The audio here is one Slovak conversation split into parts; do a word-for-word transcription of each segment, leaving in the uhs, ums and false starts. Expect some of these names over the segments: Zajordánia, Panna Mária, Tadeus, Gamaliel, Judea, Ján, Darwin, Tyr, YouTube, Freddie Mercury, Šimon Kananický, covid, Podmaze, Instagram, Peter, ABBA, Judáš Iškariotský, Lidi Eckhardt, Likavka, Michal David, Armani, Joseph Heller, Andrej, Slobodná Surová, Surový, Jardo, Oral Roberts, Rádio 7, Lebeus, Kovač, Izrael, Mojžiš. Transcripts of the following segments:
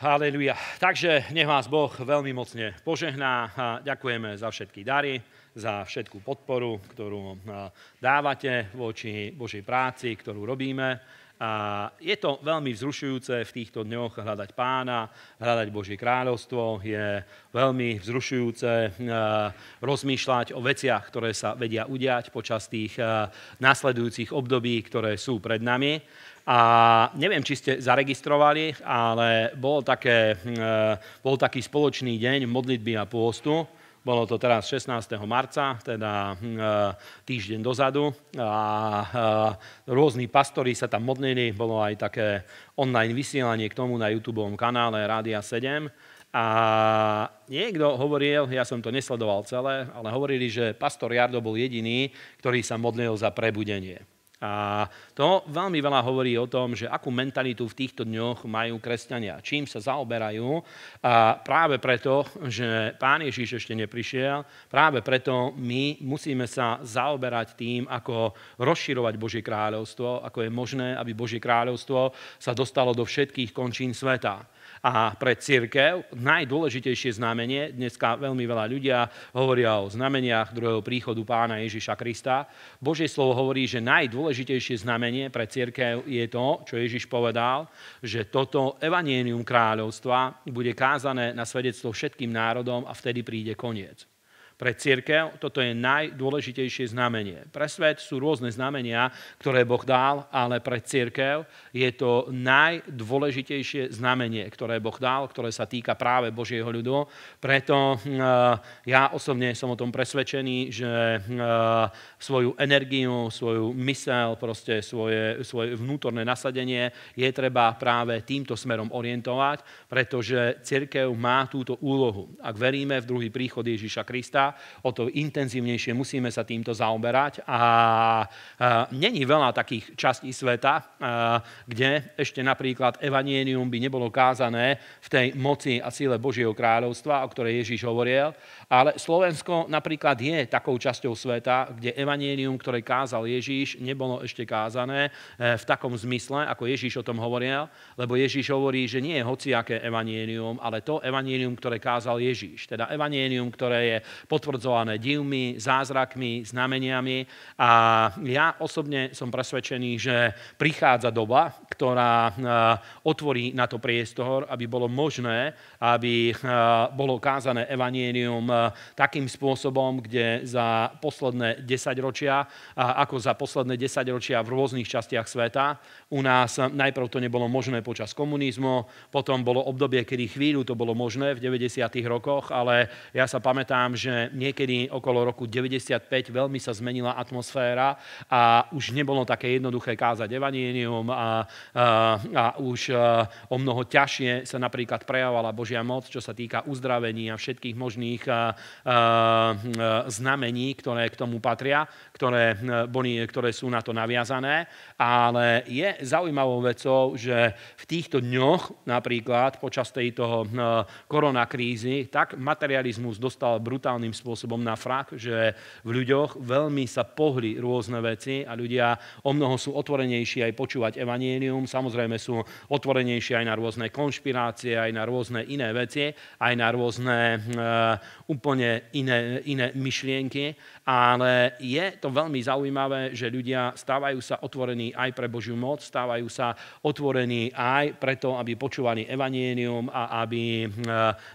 Halelujá. Takže nech vás Boh veľmi mocne požehná. Ďakujeme za všetky dary, za všetkú podporu, ktorú dávate voči Božej práci, ktorú robíme. Je to veľmi vzrušujúce v týchto dňoch hľadať Pána, hľadať Božie kráľovstvo. Je veľmi vzrušujúce rozmýšľať o veciach, ktoré sa vedia udiať počas tých nasledujúcich období, ktoré sú pred nami. A neviem, či ste zaregistrovali, ale bol, také, bol taký spoločný deň modlitby a pôstu. Bolo to teraz šestnásteho marca, teda týždeň dozadu. A rôzni pastori sa tam modlili. Bolo aj také online vysielanie k tomu na YouTubeovom kanále Rádia sedem. A niekto hovoril, ja som to nesledoval celé, ale hovorili, že pastor Jardo bol jediný, ktorý sa modlil za prebudenie. A to veľmi veľa hovorí o tom, že akú mentalitu v týchto dňoch majú kresťania, čím sa zaoberajú. A práve preto, že Pán Ježiš ešte neprišiel, práve preto my musíme sa zaoberať tým, ako rozširovať Božie kráľovstvo, ako je možné, aby Božie kráľovstvo sa dostalo do všetkých končín sveta. A pre cirkev najdôležitejšie znamenie, dneska veľmi veľa ľudia hovoria o znameniach druhého príchodu Pána Ježiša Krista. Božie slovo hovorí, že najdôležitejšie znamenie pre cirkev je to, čo Ježiš povedal, že toto evanjelium kráľovstva bude kázané na svedectvo všetkým národom a vtedy príde koniec. Pre cirkev toto je najdôležitejšie znamenie. Pre svet sú rôzne znamenia, ktoré Boh dal, ale pre cirkev je to najdôležitejšie znamenie, ktoré Boh dal, ktoré sa týka práve Božieho ľudu. Preto ja osobne som o tom presvedčený, že svoju energiu, svoju myseľ, proste svoje, svoje vnútorné nasadenie je treba práve týmto smerom orientovať, pretože cirkev má túto úlohu. Ak veríme v druhý príchod Ježiša Krista, o to intenzívnejšie musíme sa týmto zaoberať. A není veľa takých častí sveta, kde ešte napríklad evanjelium by nebolo kázané v tej moci a sile Božieho kráľovstva, o ktorej Ježiš hovoril. Ale Slovensko napríklad je takou časťou sveta, kde evanjelium, ktoré kázal Ježiš, nebolo ešte kázané v takom zmysle, ako Ježiš o tom hovoril. Lebo Ježiš hovorí, že nie je hociaké evanjelium, ale to evanjelium, ktoré kázal Ježiš. Teda evanjelium, ktoré je potvrdzované divmi, zázrakmi, znameniami. A ja osobne som presvedčený, že prichádza doba, ktorá otvorí na to priestor, aby bolo možné, aby bolo kázané evanjelium takým spôsobom, kde za posledné desaťročia, ako za posledné desaťročia v rôznych častiach sveta, u nás najprv to nebolo možné počas komunizmu, potom bolo obdobie, kedy chvíľu to bolo možné v deväťdesiatych rokoch, ale ja sa pamätám, že niekedy okolo roku deväťdesiatpäť veľmi sa zmenila atmosféra a už nebolo také jednoduché kázať evanjelium a, a, a už a, o mnoho ťažšie sa napríklad prejavovala Božia moc, čo sa týka uzdravení a všetkých možných a, a, a, znamení, ktoré k tomu patria, ktoré, boli, ktoré sú na to naviazané. Ale je zaujímavou vecou, že v týchto dňoch, napríklad počas tejto koronakrízy, tak materializmus dostal brutálne spôsobom na frak, že v ľuďoch veľmi sa pohli rôzne veci a ľudia o mnoho sú otvorenejší aj počúvať evanjelium, samozrejme sú otvorenejší aj na rôzne konšpirácie, aj na rôzne iné veci, aj na rôzne e, úplne iné, iné myšlienky, ale je to veľmi zaujímavé, že ľudia stávajú sa otvorení aj pre Božiu moc, stávajú sa otvorení aj preto, aby počúvali evanjelium a aby e,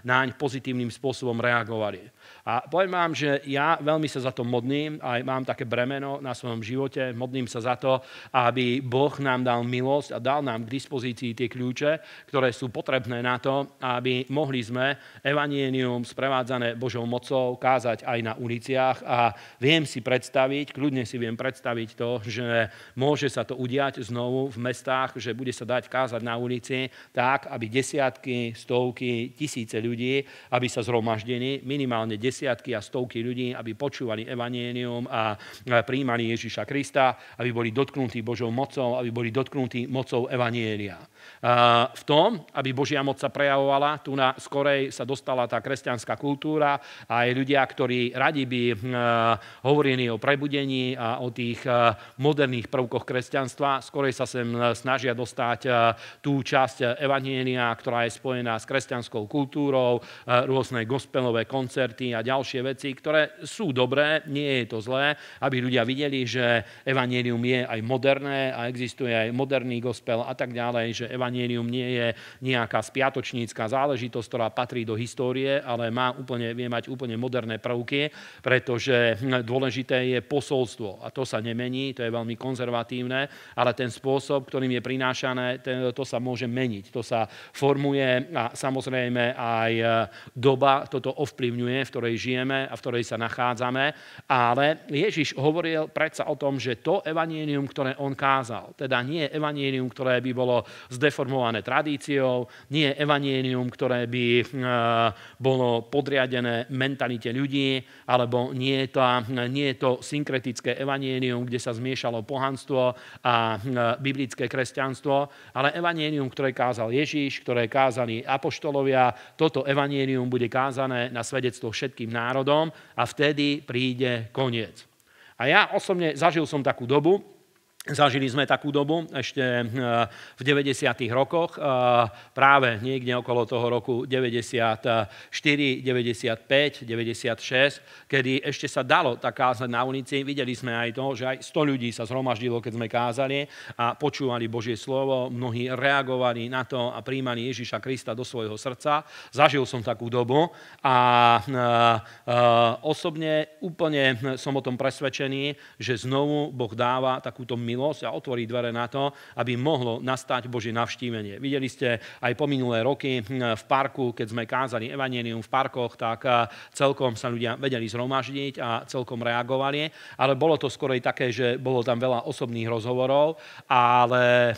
naň pozitívnym spôsobom reagovali. A poviem vám, že ja veľmi sa za to modlím, aj mám také bremeno na svojom živote, modlím sa za to, aby Boh nám dal milosť a dal nám k dispozícii tie kľúče, ktoré sú potrebné na to, aby mohli sme evanjelium sprevádzané Božou mocou kázať aj na uliciach. A viem si predstaviť, kľudne si viem predstaviť to, že môže sa to udiať znovu v mestách, že bude sa dať kázať na ulici tak, aby desiatky, stovky, tisíce ľudí, aby sa zhromaždili, minimálne desiatky a stovky ľudí, aby počúvali evanjelium a prijímali Ježiša Krista, aby boli dotknutí Božou mocou, aby boli dotknutí mocou evanjelia. v tom, aby Božia moc sa prejavovala. Tu na skorej sa dostala tá kresťanská kultúra a aj ľudia, ktorí radi by hovorili o prebudení a o tých moderných prvkoch kresťanstva, skorej sa sem snažia dostať tú časť evanjelia, ktorá je spojená s kresťanskou kultúrou, rôzne gospelové koncerty a ďalšie veci, ktoré sú dobré, nie je to zlé, aby ľudia videli, že evanjelium je aj moderné a existuje aj moderný gospel a tak ďalej, že evanjelium nie je nejaká spiatočnícka záležitosť, ktorá patrí do histórie, ale má úplne, vie mať úplne moderné prvky, pretože dôležité je posolstvo a to sa nemení, to je veľmi konzervatívne, ale ten spôsob, ktorým je prinášané, to sa môže meniť, to sa formuje a samozrejme aj doba toto ovplyvňuje, v ktorej žijeme a v ktorej sa nachádzame, ale Ježiš hovoril predsa o tom, že to evanjelium, ktoré on kázal, teda nie evanjelium, ktoré by bolo zdeformované tradíciou, nie evanjelium, ktoré by e, bolo podriadené mentalite ľudí, alebo nie je to, nie je to synkretické evanjelium, kde sa zmiešalo pohanstvo a e, biblické kresťanstvo, ale evanjelium, ktoré kázal Ježiš, ktoré kázali apoštolovia, toto evanjelium bude kázané na svedectvo všetkým národom a vtedy príde koniec. A ja osobne zažil som takú dobu, Zažili sme takú dobu ešte v deväťdesiatych rokoch, práve niekde okolo toho roku deväťdesiatštyri, deväťdesiatpäť, deväťdesiatšesť, kedy ešte sa dalo tak kázať na ulici. Videli sme aj to, že aj sto ľudí sa zhromaždilo, keď sme kázali a počúvali Božie slovo, mnohí reagovali na to a prijímali Ježiša Krista do svojho srdca. Zažil som takú dobu a osobne úplne som o tom presvedčený, že znovu Boh dáva takúto milosť a otvorí dvere na to, aby mohlo nastať Božie navštívenie. Videli ste aj po minulé roky v parku, keď sme kázali evanjelium v parkoch, tak celkom sa ľudia vedeli zhromaždiť a celkom reagovali, ale bolo to skorej také, že bolo tam veľa osobných rozhovorov, ale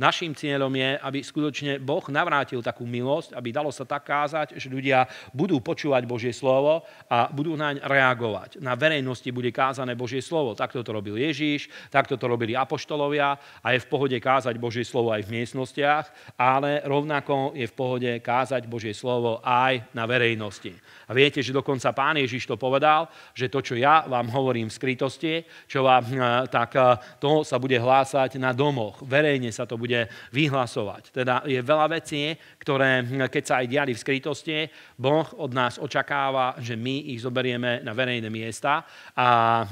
našim cieľom je, aby skutočne Boh navrátil takú milosť, aby dalo sa tak kázať, že ľudia budú počúvať Božie slovo a budú naň reagovať. Na verejnosti bude kázané Božie slovo. Takto to robil Ježiš, takto to robili apoštolovia a je v pohode kázať Božie slovo aj v miestnostiach, ale rovnako je v pohode kázať Božie slovo aj na verejnosti. A viete, že dokonca Pán Ježiš to povedal, že to, čo ja vám hovorím v skrytosti, čo vám, tak to sa bude hlásať na domoch. Verejne sa to bude vyhlasovať. Teda je veľa vecí, ktoré, keď sa aj diali v skrytosti, Boh od nás očakáva, že my ich zoberieme na verejné miesta a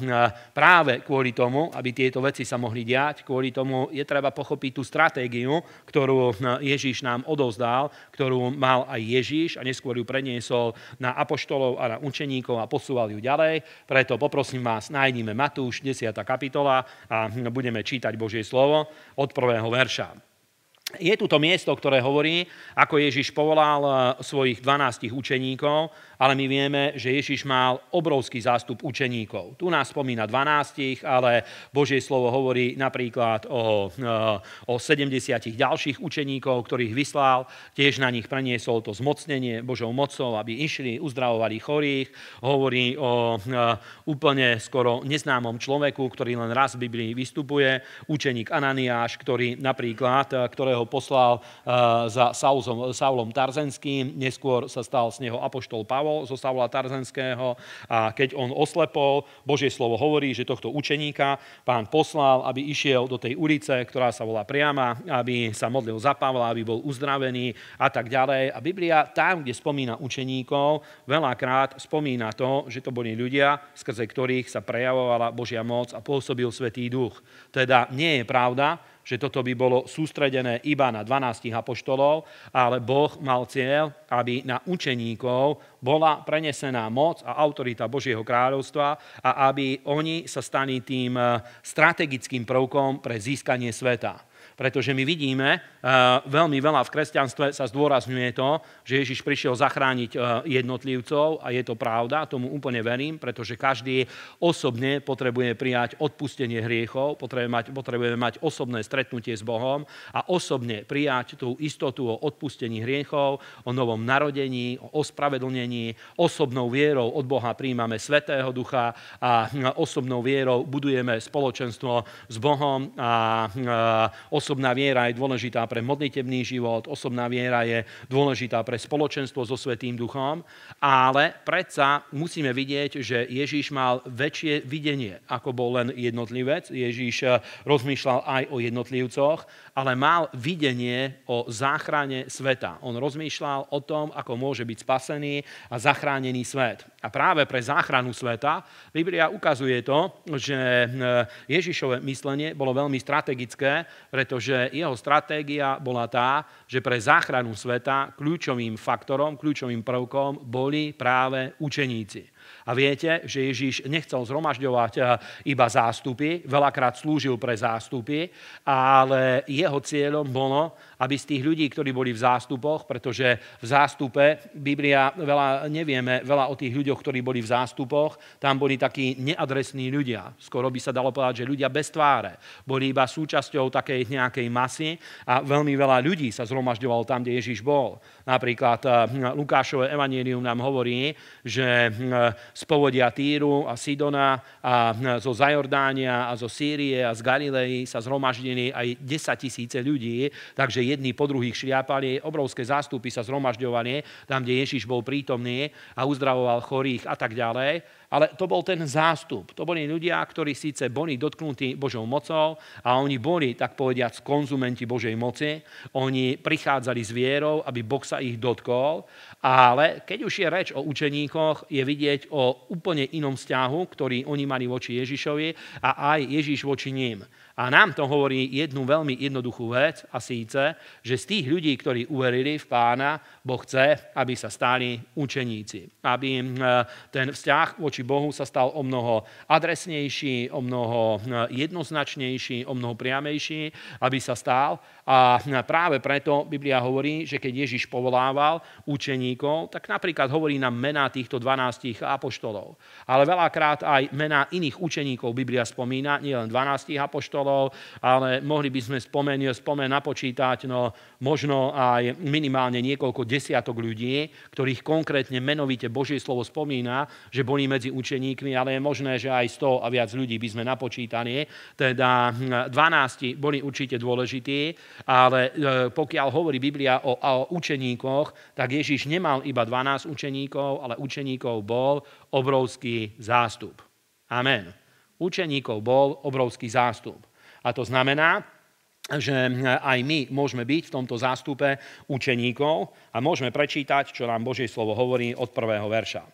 práve kvôli tomu, aby tieto veci sa mohli diať. Kvôli tomu je treba pochopiť tú stratégiu, ktorú Ježiš nám odovzdal, ktorú mal aj Ježiš a neskôr ju preniesol na apoštolov a na učeníkov a posúval ju ďalej. Preto poprosím vás, nájdime Matúš, desiata kapitola a budeme čítať Božie slovo od prvého verša. Je tu to miesto, ktoré hovorí, ako Ježiš povolal svojich dvanástich učeníkov, ale my vieme, že Ježiš mal obrovský zástup učeníkov. Tu nás spomína dvanástich, ale Božie slovo hovorí napríklad o, o sedemdesiatich ďalších učeníkov, ktorých vyslal, tiež na nich preniesol to zmocnenie Božou mocou, aby išli, uzdravovali chorých. Hovorí o úplne skoro neznámom človeku, ktorý len raz v Biblii vystupuje, učeník Ananiáš, ktorý napríklad, ktorého poslal za Saulom Tarzenským. Neskôr sa stal z neho apoštol Pavol zo Saula Tarzenského a keď on oslepol, Božie slovo hovorí, že tohto učeníka Pán poslal, aby išiel do tej ulice, ktorá sa volá Priama, aby sa modlil za Pavla, aby bol uzdravený a tak ďalej. A Biblia tam, kde spomína učeníkov, veľakrát spomína to, že to boli ľudia, skrze ktorých sa prejavovala Božia moc a pôsobil Svätý Duch. Teda nie je pravda, že toto by bolo sústredené iba na dvanástich apoštolov, ale Boh mal cieľ, aby na učeníkov bola prenesená moc a autorita Božieho kráľovstva a aby oni sa stali tým strategickým prvkom pre získanie sveta. Pretože my vidíme, veľmi veľa v kresťanstve sa zdôrazňuje to, že Ježiš prišiel zachrániť jednotlivcov a je to pravda, tomu úplne verím, pretože každý osobne potrebuje prijať odpustenie hriechov, potrebuje mať, potrebuje mať osobné stretnutie s Bohom a osobne prijať tú istotu o odpustení hriechov, o novom narodení, o ospravedlnení, osobnou vierou od Boha prijímame Svätého Ducha a osobnou vierou budujeme spoločenstvo s Bohom a osobnou Osobná viera je dôležitá pre modlitebný život, osobná viera je dôležitá pre spoločenstvo so Svätým Duchom, ale predsa musíme vidieť, že Ježíš mal väčšie videnie, ako bol len jednotlivec. Ježíš rozmýšľal aj o jednotlivcoch, ale mal videnie o záchrane sveta. On rozmýšľal o tom, ako môže byť spasený a zachránený svet. A práve pre záchranu sveta Biblia ukazuje to, že Ježišovo myslenie bolo veľmi strategické, pretože jeho stratégia bola tá, že pre záchranu sveta kľúčovým faktorom, kľúčovým prvkom boli práve učeníci. A viete, že Ježíš nechcel zhromažďovať iba zástupy, veľakrát slúžil pre zástupy, ale jeho cieľom bolo, aby z tých ľudí, ktorí boli v zástupoch, pretože v zástupe, Biblia veľa nevieme, veľa o tých ľuďoch, ktorí boli v zástupoch, tam boli takí neadresní ľudia. Skoro by sa dalo povedať, že ľudia bez tváre. Boli iba súčasťou takej nejakej masy a veľmi veľa ľudí sa zhromažďovalo tam, kde Ježíš bol. Napríklad Lukášove evanjelium nám hovorí, že z povodia Týru a Sidona a zo Zajordánia a zo Sýrie a z Galilei sa zhromaždili aj desaťtisíc ľudí, takže jedni po druhých šliapali, obrovské zástupy sa zhromažďovali tam, kde Ježiš bol prítomný a uzdravoval chorých a tak ďalej. Ale to bol ten zástup. To boli ľudia, ktorí síce boli dotknutí Božou mocou a oni boli, tak povediac, konzumenti Božej moci. Oni prichádzali s vierou, aby Boh sa ich dotkol. Ale keď už je reč o učeníkoch, je vidieť o úplne inom vzťahu, ktorý oni mali voči Ježišovi a aj Ježiš voči ním. A nám to hovorí jednu veľmi jednoduchú vec, a síce, že z tých ľudí, ktorí uverili v Pána, Boh chce, aby sa stali učeníci. Aby ten vzťah voči Bohu sa stal o mnoho adresnejší, o mnoho jednoznačnejší, o mnoho priamejší, aby sa stal. A práve preto Biblia hovorí, že keď Ježiš povolával učeníkov, tak napríklad hovorí nám mená týchto dvanástich apoštolov. Ale veľakrát aj mená iných učeníkov Biblia spomína, nielen dvanástich apoštolov, ale mohli by sme spomen, spomen napočítať no, možno aj minimálne niekoľko desiatok ľudí, ktorých konkrétne menovite Božie slovo spomína, že boli medzi učeníkmi, ale je možné, že aj sto a viac ľudí by sme napočítali. Teda dvanásti boli určite dôležití, ale pokiaľ hovorí Biblia o, o učeníkoch, tak Ježiš nemal iba dvanásť učeníkov, ale učeníkov bol obrovský zástup. Amen. Učeníkov bol obrovský zástup. A to znamená, že aj my môžeme byť v tomto zástupe učeníkov a môžeme prečítať, čo nám Božie slovo hovorí od prvého verša.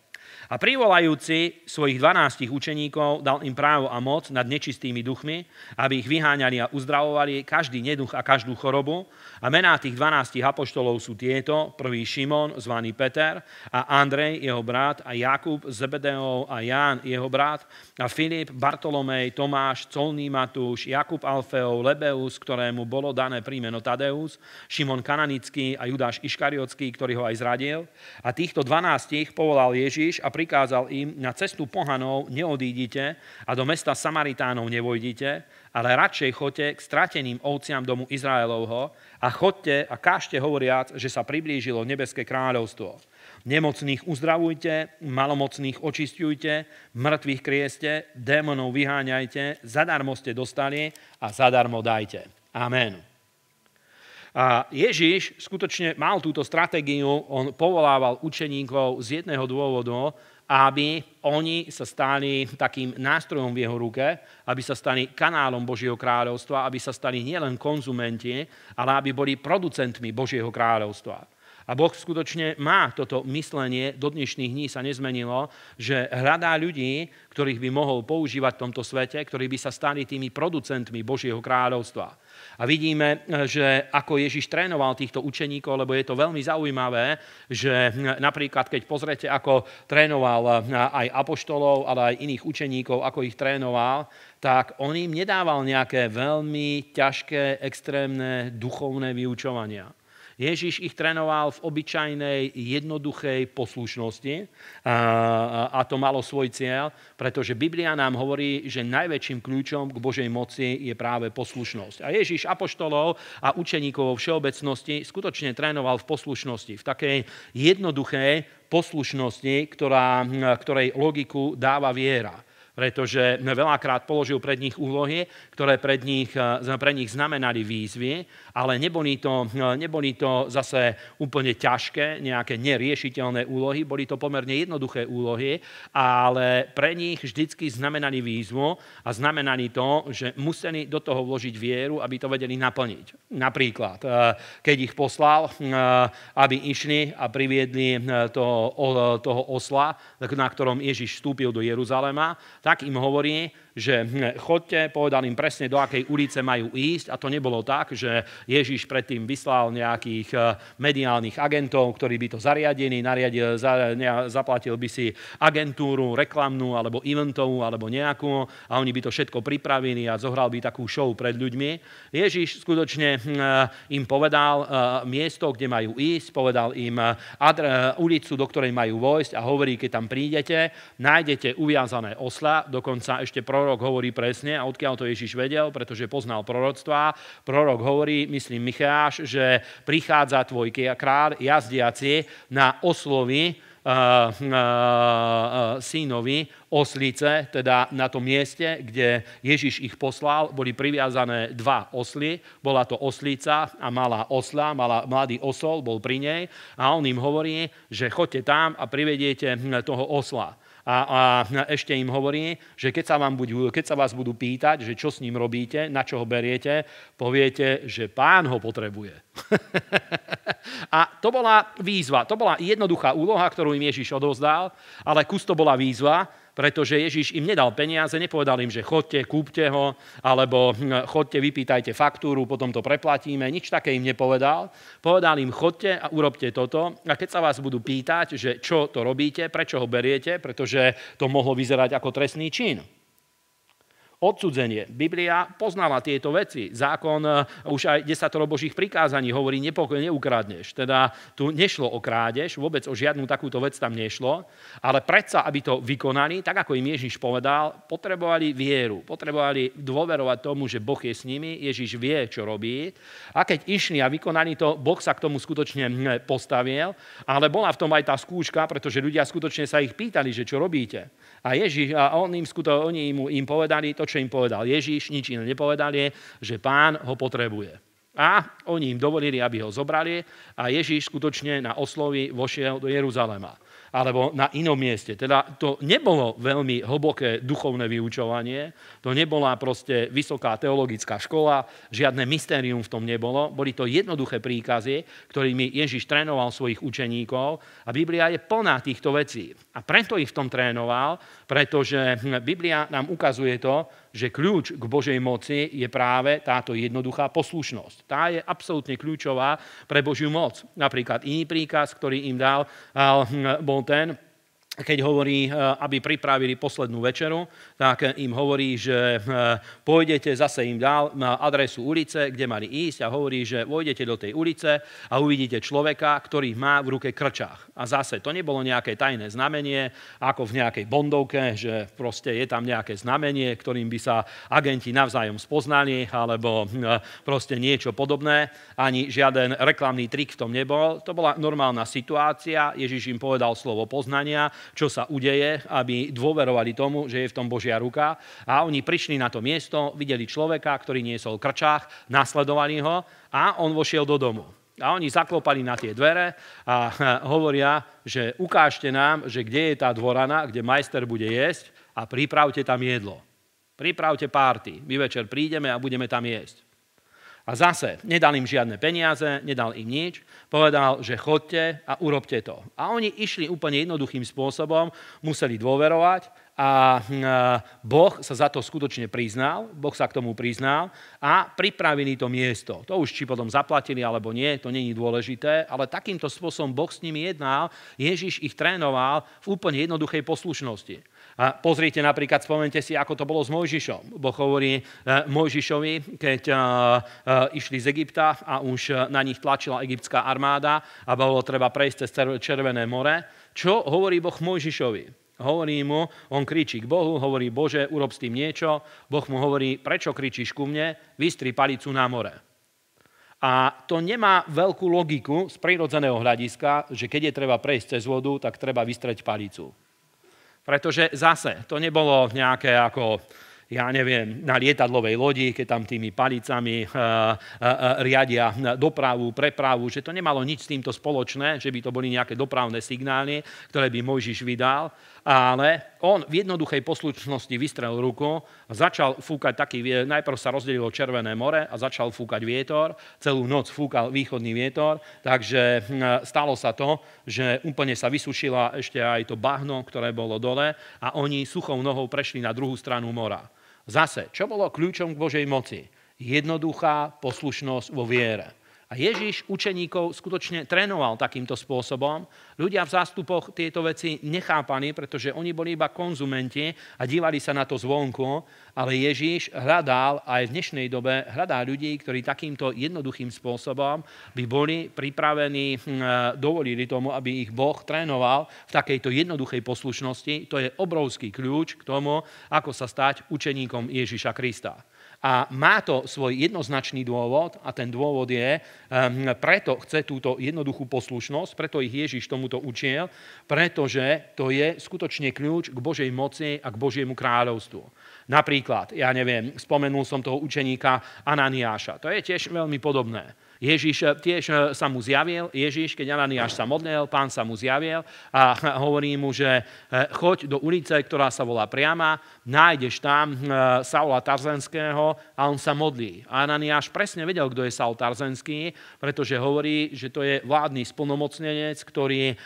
A privolajúci svojich dvanástich učeníkov dal im právo a moc nad nečistými duchmi, aby ich vyháňali a uzdravovali každý neduch a každú chorobu. A mená tých dvanástich apoštolov sú tieto. Prvý Šimon, zvaný Peter, a Andrej, jeho brat, a Jakub, Zebedeov, a Ján, jeho brat, a Filip, Bartolomej, Tomáš, Colný Matúš, Jakub Alfeov, Lebeus, ktorému bolo dané príjmeno Tadeus, Šimon Kananický a Judáš Iškariotský, ktorý ho aj zradil. A týchto dvanástich povolal Ježiš a prikázal im, na cestu pohanov neodídite a do mesta Samaritánov nevojdite, ale radšej choďte k strateným ovciam domu Izraelovho a choďte a kážte hovoriac, že sa priblížilo nebeské kráľovstvo. Nemocných uzdravujte, malomocných očisťujte, mŕtvych krieste, démonov vyháňajte, zadarmo ste dostali a zadarmo dajte. Amen. A Ježiš skutočne mal túto stratégiu, on povolával učeníkov z jedného dôvodu, aby oni sa stali takým nástrojom v jeho ruke, aby sa stali kanálom Božieho kráľovstva, aby sa stali nielen konzumenti, ale aby boli producentmi Božieho kráľovstva. A Boh skutočne má toto myslenie, do dnešných dní sa nezmenilo, že hľadá ľudí, ktorých by mohol používať v tomto svete, ktorí by sa stali tými producentmi Božieho kráľovstva. A vidíme, že ako Ježiš trénoval týchto učeníkov, lebo je to veľmi zaujímavé, že napríklad, keď pozrete, ako trénoval aj apoštolov, ale aj iných učeníkov, ako ich trénoval, tak on im nedával nejaké veľmi ťažké, extrémne duchovné vyučovania. Ježiš ich trénoval v obyčajnej, jednoduchej poslušnosti a to malo svoj cieľ, pretože Biblia nám hovorí, že najväčším kľúčom k Božej moci je práve poslušnosť. A Ježiš apoštolov a učeníkov vo všeobecnosti skutočne trénoval v poslušnosti, v takej jednoduchej poslušnosti, ktorá, ktorej logiku dáva viera. V pretože veľakrát položil pred nich úlohy, ktoré pred nich, pre nich znamenali výzvy, ale neboli to, neboli to zase úplne ťažké, nejaké neriešiteľné úlohy, boli to pomerne jednoduché úlohy, ale pre nich vždycky znamenali výzvu a znamenali to, že museli do toho vložiť vieru, aby to vedeli naplniť. Napríklad, keď ich poslal, aby išli a priviedli toho, toho osla, na ktorom Ježiš vstúpil do Jeruzalema, tak im hovorí, že chodte, povedal im presne, do akej ulice majú ísť, a to nebolo tak, že Ježiš predtým vyslal nejakých mediálnych agentov, ktorí by to zariadili, nariadil, zaplatil by si agentúru, reklamnú alebo eventovú alebo nejakú, a oni by to všetko pripravili a zohral by takú show pred ľuďmi. Ježiš skutočne im povedal miesto, kde majú ísť, povedal im ulicu, do ktorej majú vojsť, a hovorí, keď tam prídete, nájdete uviazané osla, dokonca ešte prorok hovorí presne, a odkiaľ to Ježiš vedel, pretože poznal proroctvá. Prorok hovorí, myslím Micháš, že prichádza tvoj kráľ jazdiaci na oslovi uh, uh, synovi oslice, teda na tom mieste, kde Ježiš ich poslal, boli priviazané dva osly. Bola to oslica a malá osla, malá, mladý osol bol pri nej, a on im hovorí, že choďte tam a privediete toho osla. A, a ešte im hovorí, že keď sa, vám budú, keď sa vás budú pýtať, že čo s ním robíte, na čo ho beriete, poviete, že Pán ho potrebuje. A to bola výzva, to bola jednoduchá úloha, ktorú im Ježiš odovzdal, ale kus to bola výzva, pretože Ježiš im nedal peniaze, nepovedal im, že chodte, kúpte ho, alebo chodte, vypýtajte faktúru, potom to preplatíme. Nič také im nepovedal. Povedal im, chodte a urobte toto. A keď sa vás budú pýtať, že čo to robíte, prečo ho beriete, pretože to mohlo vyzerať ako trestný čin. Odcudzenie. Biblia poznala tieto veci. Zákon, už aj desatoro Božích prikázaní hovorí, neukradneš. Teda tu nešlo o krádež, vôbec o žiadnu takúto vec tam nešlo, ale predsa, aby to vykonali, tak ako im Ježiš povedal, potrebovali vieru, potrebovali dôverovať tomu, že Boh je s nimi, Ježiš vie, čo robí, a keď išli a vykonali to, Boh sa k tomu skutočne postavil, ale bola v tom aj tá skúška, pretože ľudia skutočne sa ich pýtali, že čo robíte. A Ježiš, a on im, skuto, oni im, im povedali to, čo im povedal Ježiš, nič iné nepovedali, že Pán ho potrebuje. A oni im dovolili, aby ho zobrali, a Ježiš skutočne na oslovi vošiel do Jeruzalema alebo na inom mieste. Teda to nebolo veľmi hlboké duchovné vyučovanie, to nebola proste vysoká teologická škola, žiadne mystérium v tom nebolo, boli to jednoduché príkazy, ktorými Ježiš trénoval svojich učeníkov, a Biblia je plná týchto vecí. A preto ich v tom trénoval, pretože Biblia nám ukazuje to, že kľúč k Božej moci je práve táto jednoduchá poslušnosť. Tá je absolútne kľúčová pre Božiu moc. Napríklad iný príkaz, ktorý im dal, bol ten, keď hovorí, aby pripravili poslednú večeru, tak im hovorí, že pôjdete, zase im dal adresu ulice, kde mali ísť, a hovorí, že vojdete do tej ulice a uvidíte človeka, ktorý má v ruke krčách. A zase to nebolo nejaké tajné znamenie, ako v nejakej bondovke, že proste je tam nejaké znamenie, ktorým by sa agenti navzájom spoznali, alebo proste niečo podobné. Ani žiaden reklamný trik v tom nebol. To bola normálna situácia. Ježiš im povedal slovo poznania, čo sa udeje, aby dôverovali tomu, že je v tom Božia ruka. A oni prišli na to miesto, videli človeka, ktorý niesol krčách, nasledovali ho, a on vošiel do domu. A oni zaklopali na tie dvere a hovoria, že ukážte nám, že kde je tá dvorana, kde majster bude jesť, a pripravte tam jedlo. Pripravte párty, my večer prídeme a budeme tam jesť. A zase, nedal im žiadne peniaze, nedal im nič, povedal, že chodte a urobte to. A oni išli úplne jednoduchým spôsobom, museli dôverovať, a Boh sa za to skutočne priznal, Boh sa k tomu priznal, a pripravili to miesto. To už či potom zaplatili alebo nie, to nie je dôležité, ale takýmto spôsobom Boh s nimi jednal, Ježiš ich trénoval v úplne jednoduchej poslušnosti. A pozrite napríklad, spomente si, ako to bolo s Mojžišom. Boh hovorí Mojžišovi, keď išli z Egypta a už na nich tlačila egyptská armáda a bolo treba prejsť cez Červené more. Čo hovorí Boh Mojžišovi? Hovorí mu, on kričí k Bohu, hovorí, Bože, urob s tým niečo. Boh mu hovorí, prečo kričíš ku mne? Vystri palicu na more. A to nemá veľkú logiku z prirodzeného hľadiska, že keď je treba prejsť cez vodu, tak treba vystrieť palicu. Pretože zase, to nebolo nejaké ako, ja neviem, na lietadlovej lodi, keď tam tými palicami uh, uh, riadia dopravu, prepravu, že to nemalo nič s týmto spoločné, že by to boli nejaké dopravné signály, ktoré by Mojžiš vydal, ale on v jednoduchej poslušnosti vystrel ruku, začal fúkať taký, najprv sa rozdelilo Červené more a začal fúkať vietor, celú noc fúkal východný vietor, takže stalo sa to, že úplne sa vysušila ešte aj to bahno, ktoré bolo dole a oni suchou nohou prešli na druhú stranu mora. Zase, čo bolo kľúčom k Božej moci? Jednoduchá poslušnosť vo viere. A Ježiš učeníkov skutočne trénoval takýmto spôsobom. Ľudia v zástupoch tieto veci nechápali, pretože oni boli iba konzumenti a dívali sa na to zvonku, ale Ježiš hľadal aj v dnešnej dobe, hľadá ľudí, ktorí takýmto jednoduchým spôsobom by boli pripravení, dovolili tomu, aby ich Boh trénoval v takejto jednoduchej poslušnosti. To je obrovský kľúč k tomu, ako sa stať učeníkom Ježiša Krista. A má to svoj jednoznačný dôvod a ten dôvod je, preto chce túto jednoduchú poslušnosť, preto ich Ježiš tomuto učil, pretože to je skutočne kľúč k Božej moci a k Božiemu kráľovstvu. Napríklad, ja neviem, spomenul som toho učeníka Ananiáša, to je tiež veľmi podobné. Ježiš tiež sa mu zjavil, Ježiš, keď Ananiáš sa modlil, Pán sa mu zjavil a hovorí mu, že choď do ulice, ktorá sa volá Priama, nájdeš tam Saula Tarzenského a on sa modlí. A Ananiáš presne vedel, kto je Saul Tarzenský, pretože hovorí, že to je vládny splnomocnenec, ktorý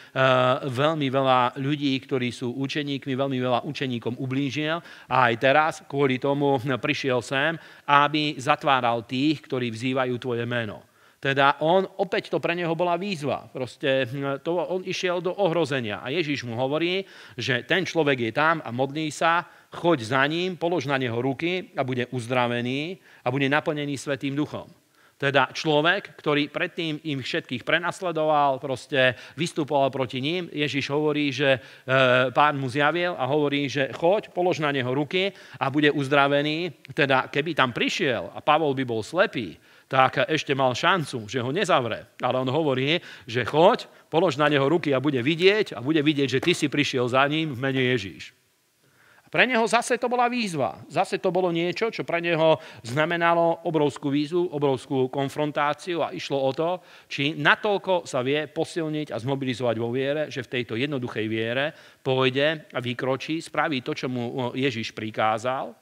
veľmi veľa ľudí, ktorí sú učeníkmi, veľmi veľa učeníkom ublížil a aj teraz kvôli tomu prišiel sem, aby zatváral tých, ktorí vzývajú tvoje meno. Teda on, opäť to pre neho bola výzva. Proste to, on išiel do ohrozenia. A Ježiš mu hovorí, že ten človek je tam a modlí sa, choď za ním, polož na neho ruky a bude uzdravený a bude naplnený Svätým Duchom. Teda človek, ktorý predtým im všetkých prenasledoval, proste vystupoval proti ním, Ježiš hovorí, že Pán mu zjavil a hovorí, že choď, polož na neho ruky a bude uzdravený. Teda keby tam prišiel a Pavol by bol slepý, tak ešte mal šancu, že ho nezavre. Ale on hovorí, že choď, polož na neho ruky a bude vidieť a bude vidieť, že ty si prišiel za ním v mene Ježíš. Pre neho zase to bola výzva. Zase to bolo niečo, čo pre neho znamenalo obrovskú výzvu, obrovskú konfrontáciu a išlo o to, či natoľko sa vie posilniť a zmobilizovať vo viere, že v tejto jednoduchej viere pôjde a vykročí, spraví to, čo mu Ježíš prikázal,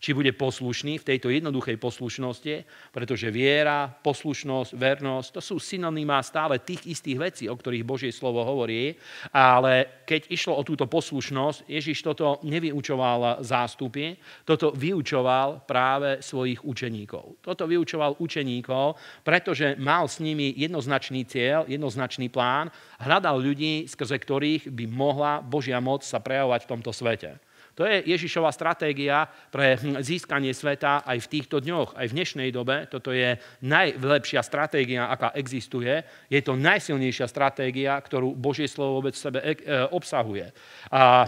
či bude poslušný v tejto jednoduchej poslušnosti, pretože viera, poslušnosť, vernosť, to sú synonymá stále tých istých vecí, o ktorých Božie slovo hovorí, ale keď išlo o túto poslušnosť, Ježiš toto nevyučoval zástupy, toto vyučoval práve svojich učeníkov. Toto vyučoval učeníkov, pretože mal s nimi jednoznačný cieľ, jednoznačný plán, hľadal ľudí, skrze ktorých by mohla Božia moc sa prejavovať v tomto svete. To je Ježišova stratégia pre získanie sveta aj v týchto dňoch, aj v dnešnej dobe. Toto je najlepšia stratégia, aká existuje. Je to najsilnejšia stratégia, ktorú Božie slovo vôbec v sebe obsahuje. A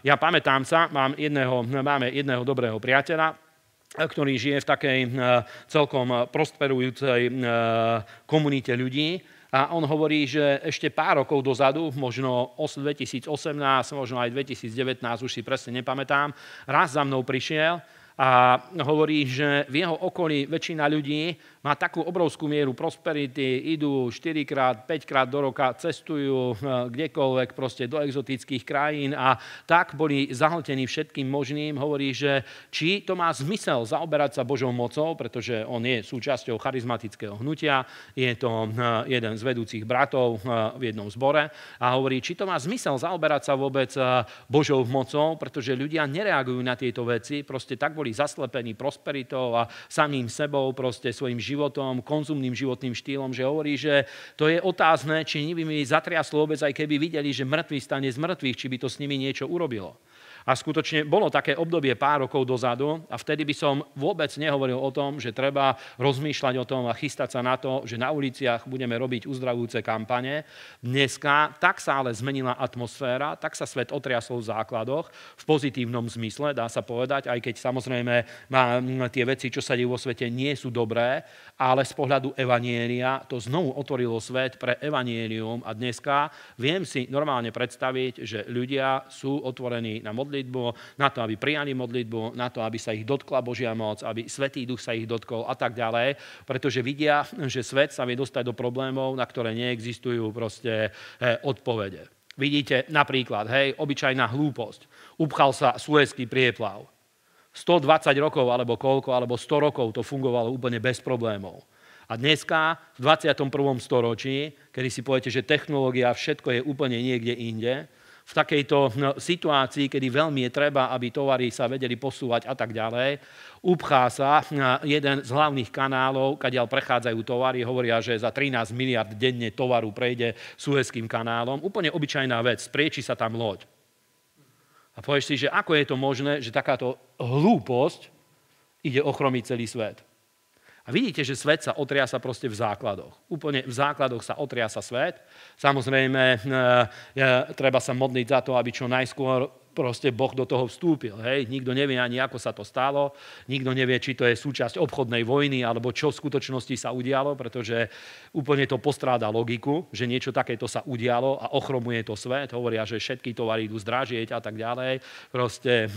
ja pamätám sa, mám jedného, máme jedného dobrého priateľa, ktorý žije v takej celkom prosperujúcej komunite ľudí. A on hovorí, že ešte pár rokov dozadu, možno dvetisícosemnásť, možno aj dvetisícdevätnásť, už si presne nepamätám, raz za mnou prišiel a hovorí, že v jeho okolí väčšina ľudí má takú obrovskú mieru prosperity, idú štyrikrát, päťkrát do roka, cestujú kdekoľvek, proste do exotických krajín a tak boli zahltení všetkým možným. Hovorí, že či to má zmysel zaoberať sa Božou mocou, pretože on je súčasťou charizmatického hnutia, je to jeden z vedúcich bratov v jednom zbore a hovorí, či to má zmysel zaoberať sa vôbec Božou mocou, pretože ľudia nereagujú na tieto veci, proste tak boli zaslepení prosperitou a samým sebou, proste svojim životom, konzumným životným štýlom, že hovorí, že to je otázne, či by mi zatriaslo vôbec, aj keby videli, že mŕtvy stane z mŕtvych, či by to s nimi niečo urobilo. A skutočne bolo také obdobie pár rokov dozadu a vtedy by som vôbec nehovoril o tom, že treba rozmýšľať o tom a chystať sa na to, že na uliciach budeme robiť uzdravujúce kampane. Dneska tak sa ale zmenila atmosféra, tak sa svet otriasol v základoch, v pozitívnom zmysle, dá sa povedať, aj keď samozrejme tie veci, čo sa dejú vo svete, nie sú dobré, ale z pohľadu evanjelia to znovu otvorilo svet pre evanjelium a dneska viem si normálne predstaviť, že ľudia sú otvorení na modlitbu, na to, aby prijali modlitbu, na to, aby sa ich dotkla Božia moc, aby Svätý Duch sa ich dotkol a tak ďalej, pretože vidia, že svet sa vie dostať do problémov, na ktoré neexistujú proste odpovede. Vidíte napríklad, hej, obyčajná hlúposť. Upchal sa Suezský prieplav. stodvadsať rokov alebo koľko, alebo sto rokov to fungovalo úplne bez problémov. A dneska, v dvadsiatom prvom storočí, kedy si poviete, že technológia, všetko je úplne niekde inde, v takejto situácii, kedy veľmi je treba, aby tovary sa vedeli posúvať a tak ďalej, upchá sa jeden z hlavných kanálov, kadiaľ prechádzajú tovary, hovoria, že za trinásť miliárd denne tovaru prejde Suezským kanálom. Úplne obyčajná vec, sprieči sa tam loď. A povieš si, že ako je to možné, že takáto hlúposť ide ochromiť celý svet. A vidíte, že svet sa otriasa proste v základoch. Úplne v základoch sa otriasa svet. Samozrejme, treba sa modliť za to, aby čo najskôr proste Boh do toho vstúpil. Hej? Nikto nevie ani, ako sa to stalo. Nikto nevie, či to je súčasť obchodnej vojny, alebo čo v skutočnosti sa udialo, pretože úplne to postráda logiku, že niečo takéto sa udialo a ochromuje to svet. Hovoria, že všetky tovary idú zdražieť a tak ďalej. Proste,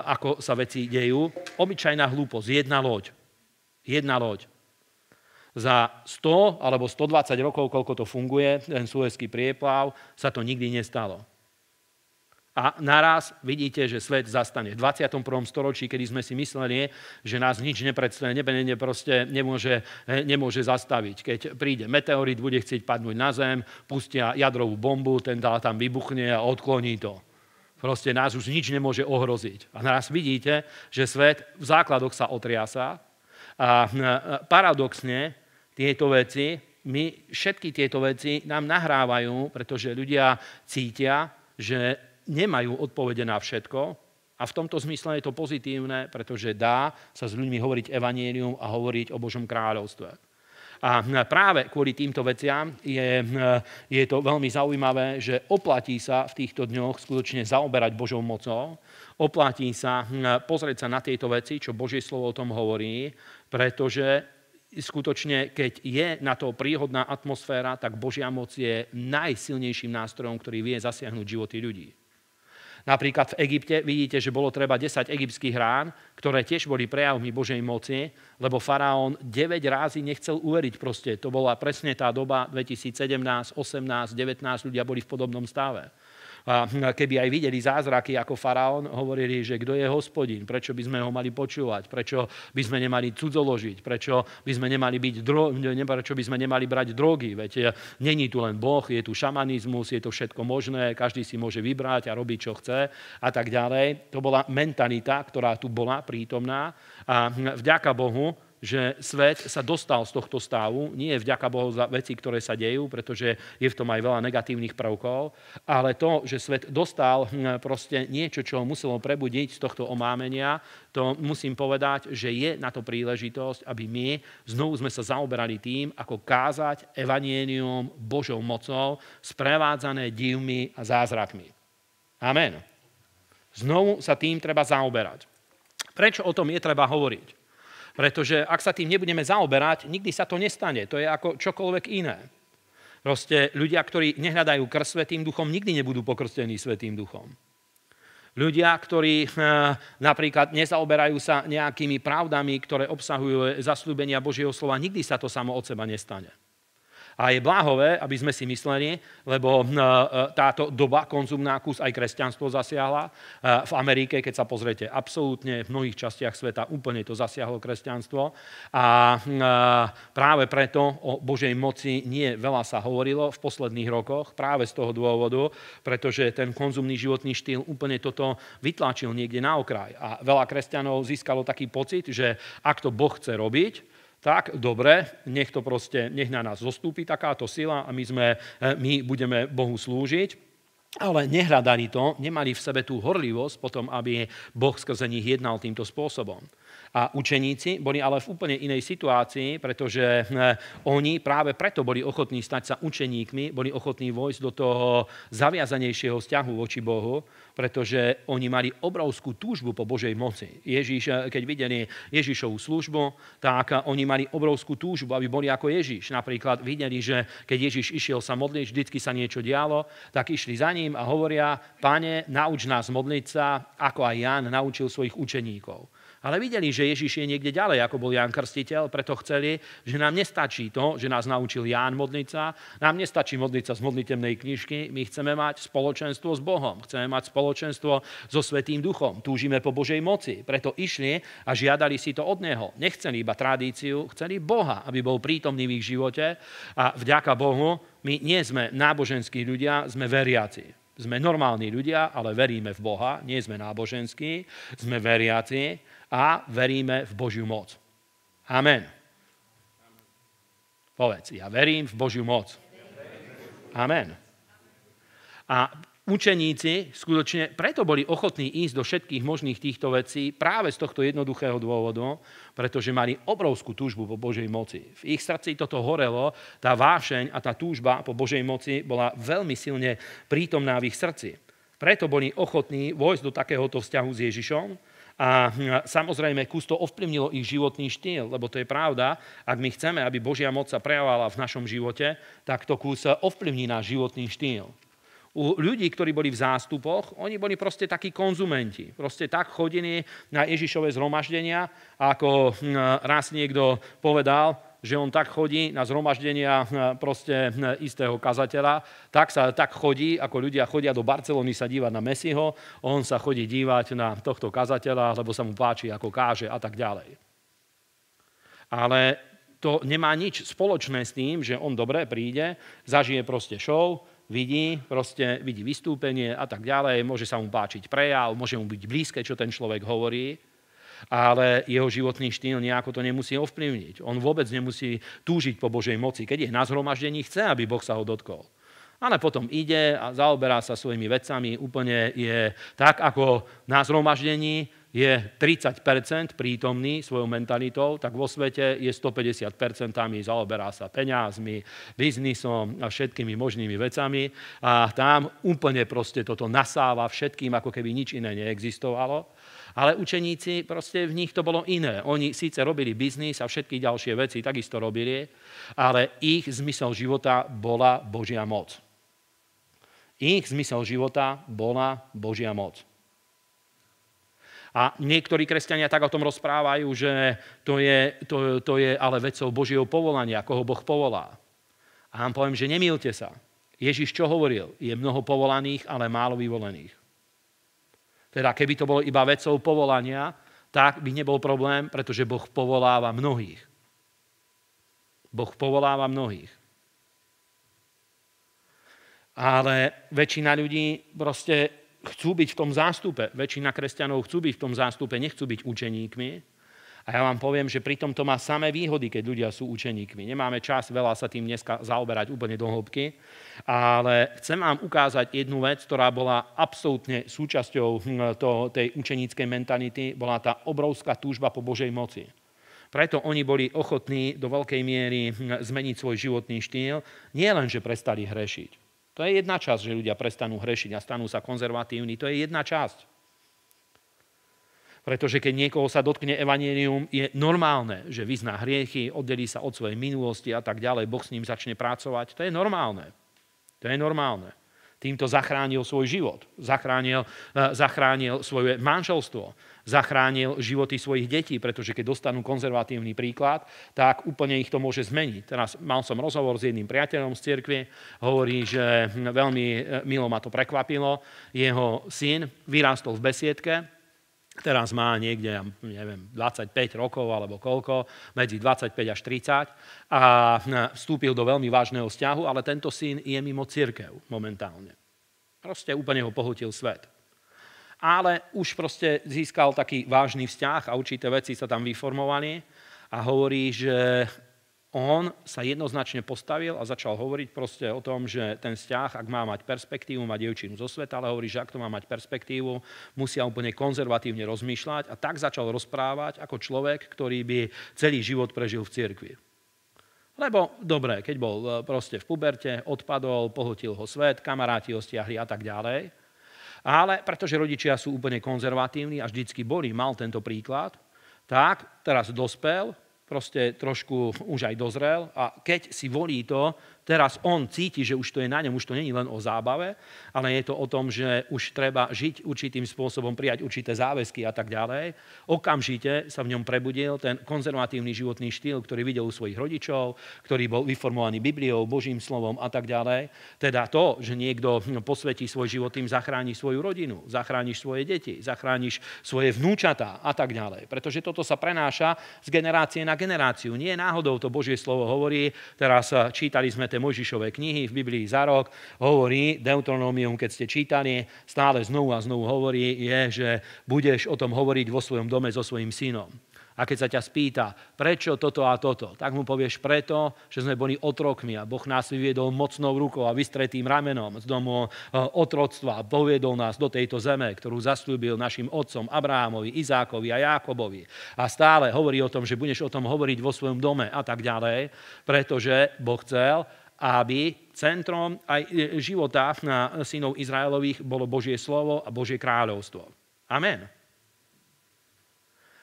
ako sa veci dejú. Obyčajná hlúposť, jedna loď. Jedna loď. Za sto alebo stodvadsať rokov, koľko to funguje, ten Suezský prieplav, sa to nikdy nestalo. A naraz vidíte, že svet zastane. V dvadsiatom prvom storočí, kedy sme si mysleli, že nás nič nemôže, nemôže zastaviť. Keď príde meteorit, bude chcieť padnúť na zem, pustia jadrovú bombu, ten tam vybuchne a odkloní to. Proste nás už nič nemôže ohroziť. A naraz vidíte, že svet v základoch sa otriasa. A paradoxne tieto veci, my všetky tieto veci nám nahrávajú, pretože ľudia cítia, že nemajú odpovede na všetko. A v tomto zmysle je to pozitívne, pretože dá sa s ľuďmi hovoriť evanjelium a hovoriť o Božom kráľovstve. A práve kvôli týmto veciam je, je to veľmi zaujímavé, že oplatí sa v týchto dňoch skutočne zaoberať Božou mocou, oplatí sa pozrieť sa na tieto veci, čo Božie slovo o tom hovorí, pretože skutočne, keď je na to príhodná atmosféra, tak Božia moc je najsilnejším nástrojom, ktorý vie zasiahnuť životy ľudí. Napríklad v Egypte vidíte, že bolo treba desať egyptských rán, ktoré tiež boli prejavmi Božej moci, lebo faraón deväť rázy nechcel uveriť proste. To bola presne tá doba dvetisícsedemnásť, osemnásť, devätnásť, ľudia boli v podobnom stave. A keby aj videli zázraky ako faraón, hovorili, že kto je hospodín, prečo by sme ho mali počúvať, prečo by sme nemali cudzoložiť, prečo by sme nemali, byť dro- prečo by sme nemali brať drogy. Veď není tu len Boh, je tu šamanizmus, je to všetko možné, každý si môže vybrať a robiť, čo chce a tak ďalej. To bola mentalita, ktorá tu bola prítomná a vďaka Bohu, že svet sa dostal z tohto stavu, nie je vďaka Bohu za veci, ktoré sa dejú, pretože je v tom aj veľa negatívnych prvkov, ale to, že svet dostal proste niečo, čo muselo prebudiť z tohto omámenia, to musím povedať, že je na to príležitosť, aby my znovu sme sa zaoberali tým, ako kázať evanjelium Božou mocou, sprevádzané divmi a zázrakmi. Amen. Znovu sa tým treba zaoberať. Prečo o tom je treba hovoriť? Pretože ak sa tým nebudeme zaoberať, nikdy sa to nestane. To je ako čokoľvek iné. Proste ľudia, ktorí nehľadajú krst Svätým Duchom, nikdy nebudú pokrstení Svätým Duchom. Ľudia, ktorí napríklad nezaoberajú sa nejakými pravdami, ktoré obsahujú zasľúbenia Božieho slova, nikdy sa to samo od seba nestane. A je bláhové, aby sme si mysleli, lebo táto doba konzumná kus aj kresťanstvo zasiahla. V Amerike, keď sa pozriete, absolútne v mnohých častiach sveta úplne to zasiahlo kresťanstvo. A práve preto o Božej moci nie veľa sa hovorilo v posledných rokoch, práve z toho dôvodu, pretože ten konzumný životný štýl úplne toto vytlačil niekde na okraj. A veľa kresťanov získalo taký pocit, že ak to Boh chce robiť, tak, dobre, nech to proste, nech na nás zostúpi takáto sila a my, sme, my budeme Bohu slúžiť. ale nehľadali to, nemali v sebe tú horlivosť potom, aby Boh skrze nich jednal týmto spôsobom. A učeníci boli ale v úplne inej situácii, pretože oni práve preto boli ochotní stať sa učeníkmi, boli ochotní vojsť do toho zaviazanejšieho vzťahu voči Bohu, pretože oni mali obrovskú túžbu po Božej moci. Ježíš, keď videli Ježíšovu službu, tak oni mali obrovskú túžbu, aby boli ako Ježíš. Napríklad videli, že keď Ježíš išiel sa modliť, vždycky sa niečo dialo, tak išli za ním a hovoria: Pane, nauč nás modliť sa, ako aj Ján naučil svojich učeníkov. Ale videli, že Ježiš je niekde ďalej, ako bol Ján Krstiteľ, preto chceli, že nám nestačí to, že nás naučil Ján modliť sa, nám nestačí modliť sa z modlitebnej knižky, my chceme mať spoločenstvo s Bohom, chceme mať spoločenstvo so Svätým Duchom, túžime po Božej moci, preto išli a žiadali si to od Neho. Nechceli iba tradíciu, chceli Boha, aby bol prítomný v ich živote a vďaka Bohu my nie sme náboženskí ľudia, sme veriaci. Sme normálni ľudia, ale veríme v Boha, nie sme náboženskí, sme veriaci a veríme v Božiu moc. Amen. Povedz, ja verím v Božiu moc. Amen. A učeníci skutočne preto boli ochotní ísť do všetkých možných týchto vecí práve z tohto jednoduchého dôvodu, pretože mali obrovskú túžbu po Božej moci. V ich srdci toto horelo, tá vášeň a tá túžba po Božej moci bola veľmi silne prítomná v ich srdci. Preto boli ochotní vojsť do takéhoto vzťahu s Ježišom a samozrejme kus to ovplyvnilo ich životný štýl, lebo to je pravda, ak my chceme, aby Božia moc sa prejavovala v našom živote, tak to kus ovplyvní náš životný štýl. U ľudí, ktorí boli v zástupoch, oni boli proste takí konzumenti. Proste tak chodili na Ježišove zhromaždenia, ako raz niekto povedal, že on tak chodí na zhromaždenia proste istého kazateľa, tak sa tak chodí, ako ľudia chodia do Barcelony sa dívať na Messiho, on sa chodí dívať na tohto kazateľa, lebo sa mu páči, ako káže a tak ďalej. Ale to nemá nič spoločné s tým, že on dobre príde, zažije proste show, vidí, proste vidí vystúpenie a tak ďalej, môže sa mu páčiť prejav, môže mu byť blízke, čo ten človek hovorí, ale jeho životný štýl nejako to nemusí ovplyvniť. On vôbec nemusí túžiť po Božej moci. Keď je na zhromaždení, chce, aby Boh sa ho dotkol. Ale potom ide a zaoberá sa svojimi vecami, úplne je tak, ako na zhromaždení je tridsať percent prítomný svojou mentalitou, tak vo svete je stopäťdesiat percent, zaoberá sa peňazmi, biznisom a všetkými možnými vecami a tam úplne proste toto nasáva všetkým, ako keby nič iné neexistovalo. Ale učeníci, proste v nich to bolo iné. Oni síce robili biznis a všetky ďalšie veci takisto robili, ale ich zmysel života bola Božia moc. Ich zmysel života bola Božia moc. A niektorí kresťania tak o tom rozprávajú, že to je, to, to je ale vecou Božieho povolania, koho Boh povolá. A vám poviem, že nemýlte sa. Ježiš čo hovoril? Je mnoho povolaných, ale málo vyvolených. Teda keby to bolo iba vecou povolania, tak by nebol problém, pretože Boh povoláva mnohých. Boh povoláva mnohých. Ale väčšina ľudí proste chcú byť v tom zástupe. Väčšina kresťanov chcú byť v tom zástupe, nechcú byť učeníkmi. A ja vám poviem, že pritom to má samé výhody, keď ľudia sú učeníkmi. Nemáme čas veľa sa tým dneska zaoberať úplne do hĺbky, ale chcem vám ukázať jednu vec, ktorá bola absolútne súčasťou to, tej učeníckej mentality, bola tá obrovská túžba po Božej moci. Preto oni boli ochotní do veľkej miery zmeniť svoj životný štýl, nie len, že prestali hrešiť. To je jedna časť, že ľudia prestanú hrešiť a stanú sa konzervatívni. To je jedna časť. Pretože keď niekoho sa dotkne evanjelium, je normálne, že vyzná hriechy, oddelí sa od svojej minulosti a tak ďalej, Boh s ním začne pracovať. To je normálne. To je normálne. Týmto zachránil svoj život. Zachránil, zachránil svoje manželstvo. Zachránil životy svojich detí, pretože keď dostanú konzervatívny príklad, tak úplne ich to môže zmeniť. Teraz mal som rozhovor s jedným priateľom z cirkvi, hovorí, že veľmi milo ma to prekvapilo. Jeho syn vyrástol v besiedke, teraz má niekde, neviem, dvadsaťpäť rokov alebo koľko, medzi dvadsaťpäť až tridsať a vstúpil do veľmi vážneho vzťahu, ale tento syn je mimo cirkev momentálne. Proste úplne ho pohutil svet. Ale už proste získal taký vážny vzťah a určité veci sa tam vyformovali a hovorí, že on sa jednoznačne postavil a začal hovoriť proste o tom, že ten vzťah, ak má mať perspektívu, má dievčinu zo sveta, ale hovorí, že ak to má mať perspektívu, musia úplne konzervatívne rozmýšľať. A tak začal rozprávať ako človek, ktorý by celý život prežil v cirkvi. Lebo, dobre, keď bol proste v puberte, odpadol, pohltil ho svet, kamaráti ho stiahli a tak ďalej. Ale pretože rodičia sú úplne konzervatívni a vždycky boli, mal tento príklad, tak teraz dospel, proste trošku už aj dozrel a keď si volí to, teraz on cíti, že už to je na ňom, už to nie je len o zábave, ale je to o tom, že už treba žiť určitým spôsobom, prijať určité záväzky a tak ďalej. Okamžite sa v ňom prebudil ten konzervatívny životný štýl, ktorý videl u svojich rodičov, ktorý bol vyformovaný Bibliou, Božím slovom a tak ďalej. Teda to, že niekto posvetí svoj život tým, zachráni svoju rodinu, zachrániš svoje deti, zachrániš svoje vnúčatá a tak ďalej. Pretože toto sa prenáša z generácie na generáciu. Nie náhodou to Božie slovo hovorí. Teraz čítali sme tie Mojžišové knihy v Biblii za rok, hovorí, Deuteronomium, keď ste čítali, stále znovu a znovu hovorí, je, že budeš o tom hovoriť vo svojom dome so svojím synom. A keď sa ťa spýta, prečo toto a toto, tak mu povieš preto, že sme boli otrokmi a Boh nás vyviedol mocnou rukou a vystretým ramenom z domu otroctva a poviedol nás do tejto zeme, ktorú zasľúbil našim otcom Abrahamovi, Izákovi a Jákobovi. A stále hovorí o tom, že budeš o tom hovoriť vo svojom dome a tak ďalej, pretože Boh chcel, aby centrom aj života na synov Izraelových bolo Božie slovo a Božie kráľovstvo. Amen.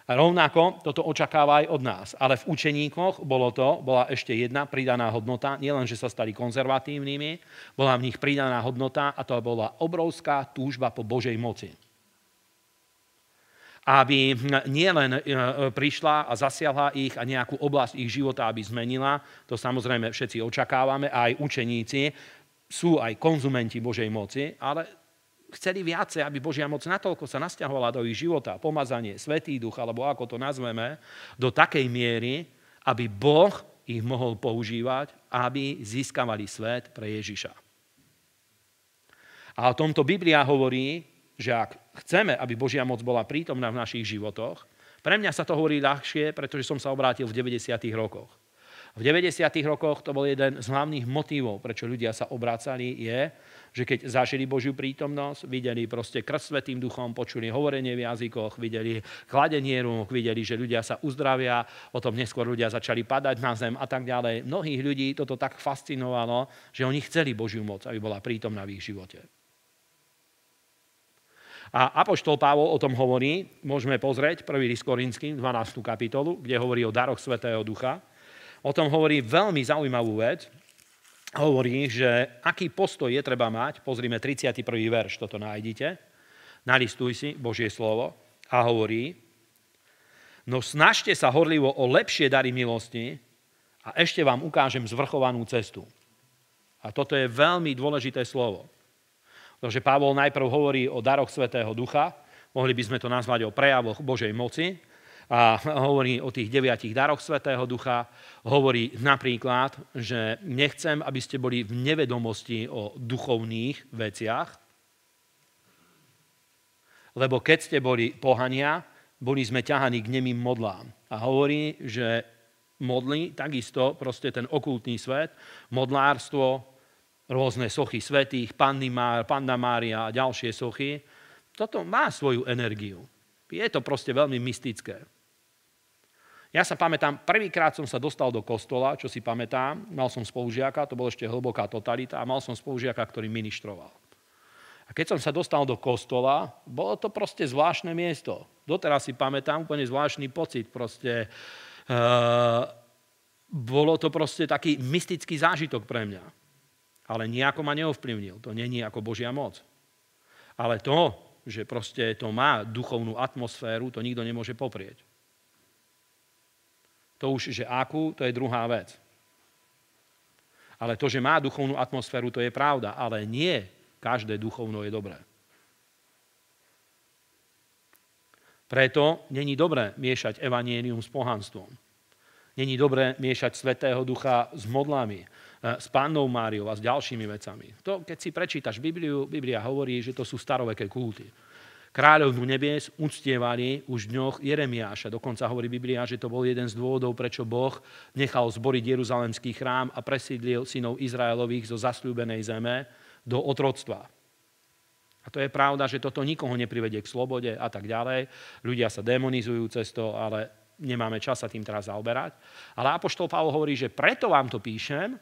A rovnako toto očakáva aj od nás. Ale v učeníkoch bolo to, bola ešte jedna pridaná hodnota, nielen, že sa stali konzervatívnymi, bola v nich pridaná hodnota a to bola obrovská túžba po Božej moci. Aby nielen prišla a zasiahla ich a nejakú oblasť ich života, aby zmenila, to samozrejme všetci očakávame, a aj učeníci sú aj konzumenti Božej moci, ale chceli viacej, aby Božia moc natoľko sa nasťahovala do ich života, pomazanie, Svätý Duch, alebo ako to nazveme, do takej miery, aby Boh ich mohol používať, aby získavali svet pre Ježiša. A o tomto Biblia hovorí, že ak chceme, aby Božia moc bola prítomná v našich životoch, pre mňa sa to hovorí ľahšie, pretože som sa obrátil v deväťdesiatych rokoch. V deväťdesiatych rokoch to bol jeden z hlavných motivov, prečo ľudia sa obracali, je, že keď zažili Božiu prítomnosť, videli proste krst Svätým Duchom, počuli hovorenie v jazykoch, videli kladenie rúk, videli, že ľudia sa uzdravia, potom neskôr ľudia začali padať na zem a tak ďalej. Mnohých ľudí toto tak fascinovalo, že oni chceli Božiu moc, aby bola prítomná v ich živote. A apoštol Pavol o tom hovorí, môžeme pozrieť prvý list Korinským, dvanástu kapitolu, kde hovorí o daroch Svätého Ducha. O tom hovorí veľmi zaujímavú vec. Hovorí, že aký postoj je treba mať. Pozrime tridsiaty prvý verš, toto nájdite. Nalistuj si Božie slovo a hovorí: No snažte sa horlivo o lepšie dary milosti a ešte vám ukážem zvrchovanú cestu. A toto je veľmi dôležité slovo. Pretože Pavol najprv hovorí o daroch Svätého Ducha, mohli by sme to nazvať o prejavoch Božej moci, a hovorí o tých deviatich daroch Svätého Ducha, hovorí napríklad, že nechcem, aby ste boli v nevedomosti o duchovných veciach, lebo keď ste boli pohania, boli sme ťahaní k nemým modlám. A hovorí, že modlí takisto proste ten okultný svet, modlárstvo, rôzne sochy svätých, Panna Mária a ďalšie sochy, toto má svoju energiu. Je to proste veľmi mystické. Ja sa pamätám, prvýkrát som sa dostal do kostola, čo si pamätám, mal som spolužiaka, to bola ešte hlboká totalita, a mal som spolužiaka, ktorý ministroval. A keď som sa dostal do kostola, bolo to proste zvláštne miesto. Doteraz si pamätám, úplne zvláštny pocit, proste e, bolo to proste taký mystický zážitok pre mňa. Ale nijako ma neovplyvnil, to nie je ako Božia moc. Ale to, že proste to má duchovnú atmosféru, to nikto nemôže poprieť. To už, že akú, to je druhá vec. Ale to, že má duchovnú atmosféru, to je pravda. Ale nie každé duchovno je dobré. Preto není dobré miešať evanjelium s pohanstvom. Není dobré miešať Svätého Ducha s modlami, s Pannou Máriou a s ďalšími vecami. To, keď si prečítaš Bibliu, Biblia hovorí, že to sú staroveké kulty. kráľovnú nebies uctievali už v dňoch Jeremiáša. Dokonca hovorí Biblia, že to bol jeden z dôvodov, prečo Boh nechal zboriť Jeruzalemský chrám a presídlil synov Izraelových zo zasľúbenej zeme do otroctva. A to je pravda, že toto nikoho neprivedie k slobode a tak ďalej. Ľudia sa demonizujú cez to, ale nemáme čas sa tým teraz zaoberať. Ale apoštol Pavol hovorí, že preto vám to píšem,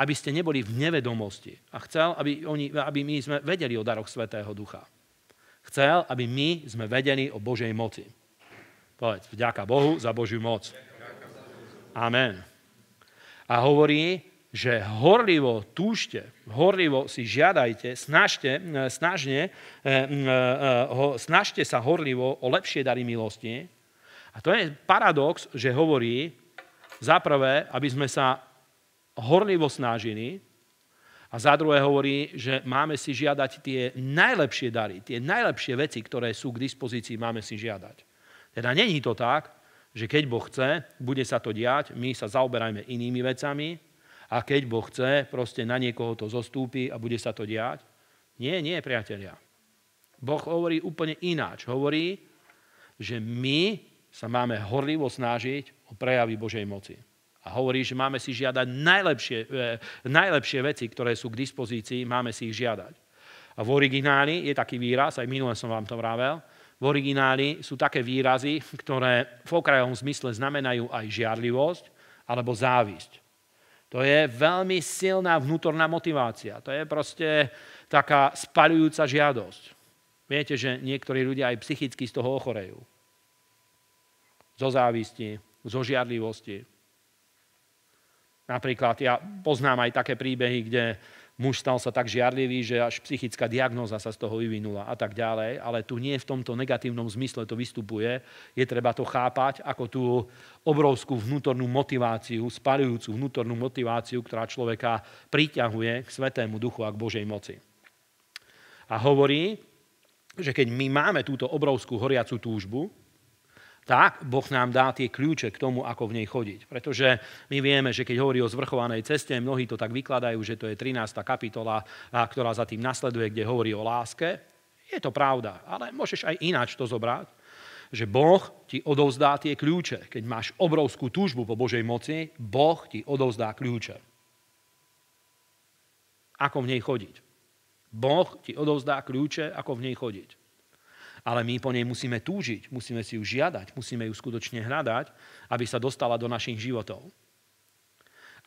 aby ste neboli v nevedomosti. A chcel, aby, oni, aby my sme vedeli o daroch Svätého Ducha. Chcel, aby my sme vedeli o Božej moci. Povedz, vďaka Bohu za Božiu moc. Amen. A hovorí, že horlivo túžte, horlivo si žiadajte, snažte, snažne, snažte sa horlivo o lepšie dary milosti. A to je paradox, že hovorí, za prvé, aby sme sa horlivo snažili, a za druhé hovorí, že máme si žiadať tie najlepšie dary, tie najlepšie veci, ktoré sú k dispozícii, máme si žiadať. Teda není to tak, že keď Boh chce, bude sa to diať, my sa zaoberajme inými vecami, a keď Boh chce, proste na niekoho to zostúpi a bude sa to diať? Nie, nie, priatelia. Boh hovorí úplne ináč. Hovorí, že my sa máme horlivo snažiť o prejavy Božej moci. A hovorí, že máme si žiadať najlepšie, eh, najlepšie veci, ktoré sú k dispozícii, máme si ich žiadať. A v origináli je taký výraz, aj minule som vám to vravel, v origináli sú také výrazy, ktoré v okrajovom zmysle znamenajú aj žiarlivosť alebo závisť. To je veľmi silná vnútorná motivácia. To je proste taká spaľujúca žiadosť. Viete, že niektorí ľudia aj psychicky z toho ochorejú. Zo závisti, zo žiadlivosti. Napríklad ja poznám aj také príbehy, kde muž stal sa tak žiarlivý, že až psychická diagnóza sa z toho vyvinula a tak ďalej. Ale tu nie v tomto negatívnom zmysle to vystupuje. Je treba to chápať ako tú obrovskú vnútornú motiváciu, spaľujúcu vnútornú motiváciu, ktorá človeka priťahuje k Svätému Duchu a k Božej moci. A hovorí, že keď my máme túto obrovskú horiacu túžbu, tak Boh nám dá tie kľúče k tomu, ako v nej chodiť. Pretože my vieme, že keď hovorí o zvrchovanej ceste, mnohí to tak vykladajú, že to je trinásta kapitola, ktorá za tým nasleduje, kde hovorí o láske. Je to pravda, ale môžeš aj ináč to zobrať, že Boh ti odovzdá tie kľúče. Keď máš obrovskú túžbu po Božej moci, Boh ti odovzdá kľúče. Ako v nej chodiť? Boh ti odovzdá kľúče, ako v nej chodiť. Ale my po nej musíme túžiť, musíme si ju žiadať, musíme ju skutočne hľadať, aby sa dostala do našich životov.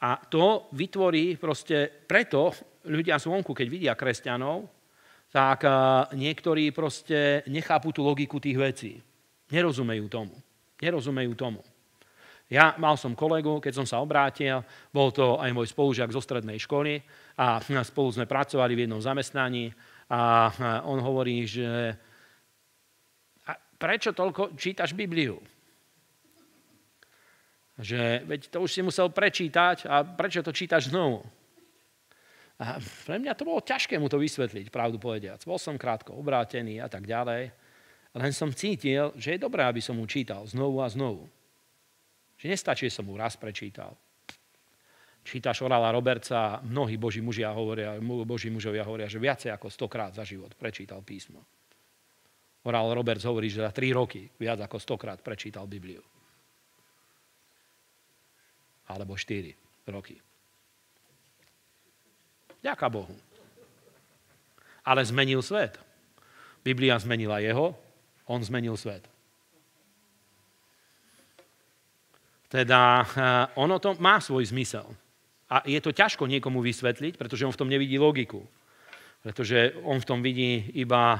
A to vytvorí proste, preto ľudia zvonku, keď vidia kresťanov, tak niektorí proste nechápu tú logiku tých vecí. Nerozumejú tomu. Nerozumejú tomu. Ja mal som kolegu, keď som sa obrátil, bol to aj môj spolužiak zo strednej školy a spolu sme pracovali v jednom zamestnaní a on hovorí, že prečo toľko čítaš Bibliu? Že veď to už si musel prečítať a prečo to čítaš znovu? A pre mňa to bolo ťažké mu to vysvetliť, pravdu povediac. Bol som krátko obrátený a tak ďalej. Len som cítil, že je dobré, aby som mu čítal znovu a znovu. Že nestačí, že som mu raz prečítal. Čítaš Orala Robertsa, mnohí boží mužia hovoria, boží mužovia hovoria, že viacej ako stokrát za život prečítal písmo. Oral Roberts hovorí, že za tri roky viac ako stokrát prečítal Bibliu. Alebo štyri roky. Ďaká Bohu. Ale zmenil svet. Biblia zmenila jeho, on zmenil svet. Teda ono to má svoj zmysel. A je to ťažko niekomu vysvetliť, pretože on v tom nevidí logiku. Pretože on v tom vidí iba...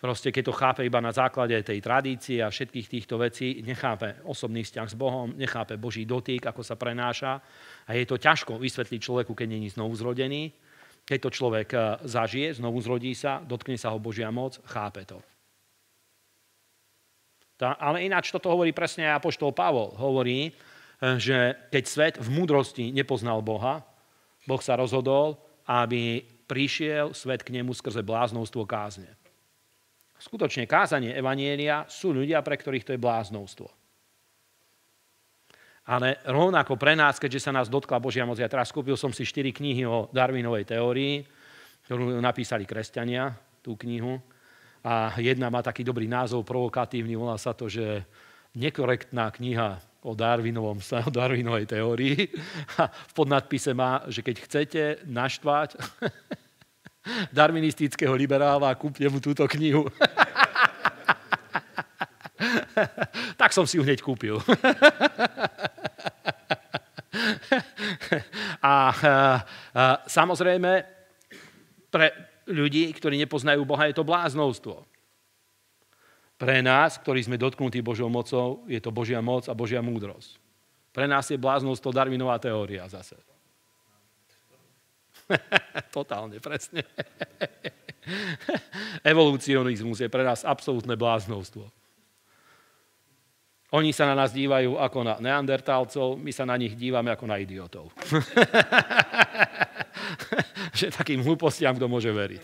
Proste keď to chápe iba na základe tej tradície a všetkých týchto vecí, nechápe osobný vzťah s Bohom, nechápe Boží dotyk, ako sa prenáša. A je to ťažko vysvetliť človeku, keď není znovu zrodený. Keď to človek zažije, znovu zrodí sa, dotkne sa ho Božia moc, chápe to. Tá, ale ináč toto hovorí presne aj apoštol Pavol. Hovorí, že keď svet v múdrosti nepoznal Boha, Boh sa rozhodol, aby prišiel svet k nemu skrze bláznostvo kázne. Skutočne kázanie evanjelia sú ľudia, pre ktorých to je bláznovstvo. Ale rovnako pre nás, keďže sa nás dotkla Božia moc, ja teraz kúpil som si štyri knihy o Darwinovej teórii, ktorú napísali kresťania, tú knihu. A jedna má taký dobrý názov, provokatívny, volá sa to, že nekorektná kniha o Darwinovom, o Darwinovej teórii. A v podnadpise má, že keď chcete naštvať darwinistického liberála, kúpte mu túto knihu. Tak som si ju hneď kúpil. A, a, a samozrejme, pre ľudí, ktorí nepoznajú Boha, je to bláznovstvo. Pre nás, ktorí sme dotknutí Božou mocou, je to Božia moc a Božia múdrosť. Pre nás je bláznovstvo Darwinová teória zase. Totálne, presne. Evolucionizmus je pre nás absolútne bláznovstvo. Oni sa na nás dívajú ako na neandertálcov, my sa na nich dívame ako na idiotov. Že takým hlúpostiam kto môže veriť.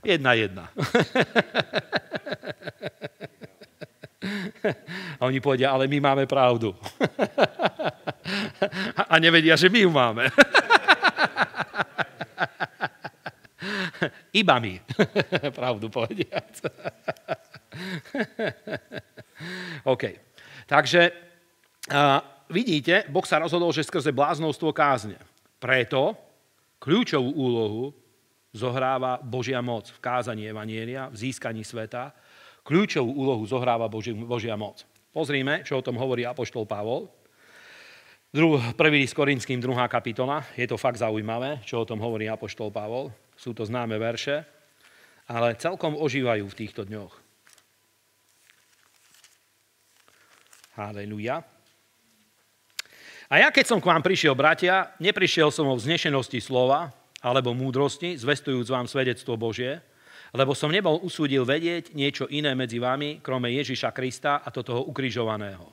jedna jedna. A oni povedia, ale my máme pravdu. A nevedia, že my ju máme. Iba my, pravdu povediac. OK. Takže uh, vidíte, Boh sa rozhodol, že skrze bláznovstvo kázne. Preto kľúčovú úlohu zohráva Božia moc v kázaní evanjelia, v získaní sveta. Kľúčovú úlohu zohráva Božia, Božia moc. Pozrime, čo o tom hovorí apoštol Pavol. Dru- prvý s Korinským, druhá kapitola. Je to fakt zaujímavé, čo o tom hovorí apoštol Pavol. Sú to známe verše, ale celkom ožívajú v týchto dňoch. Halelujá. A ja, keď som k vám prišiel, bratia, neprišiel som o vznešenosti slova alebo múdrosti, zvestujúc vám svedectvo Božie, lebo som nebol usúdil vedieť niečo iné medzi vami, krome Ježiša Krista a toho ukrižovaného.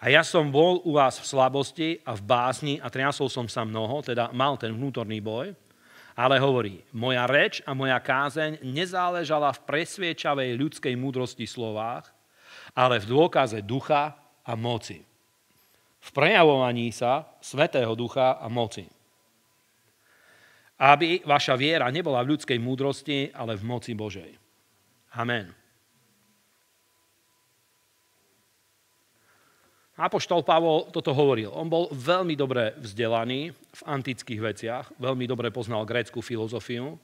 A ja som bol u vás v slabosti a v bázni a triasol som sa mnoho, teda mal ten vnútorný boj, ale hovorí, moja reč a moja kázeň nezáležala v presviečavej ľudskej múdrosti slovách, ale v dôkaze ducha a moci. V prejavovaní sa Svätého Ducha a moci. Aby vaša viera nebola v ľudskej múdrosti, ale v moci Božej. Amen. Apoštol Pavol toto hovoril. On bol veľmi dobre vzdelaný v antických veciach, veľmi dobre poznal grécku filozofiu,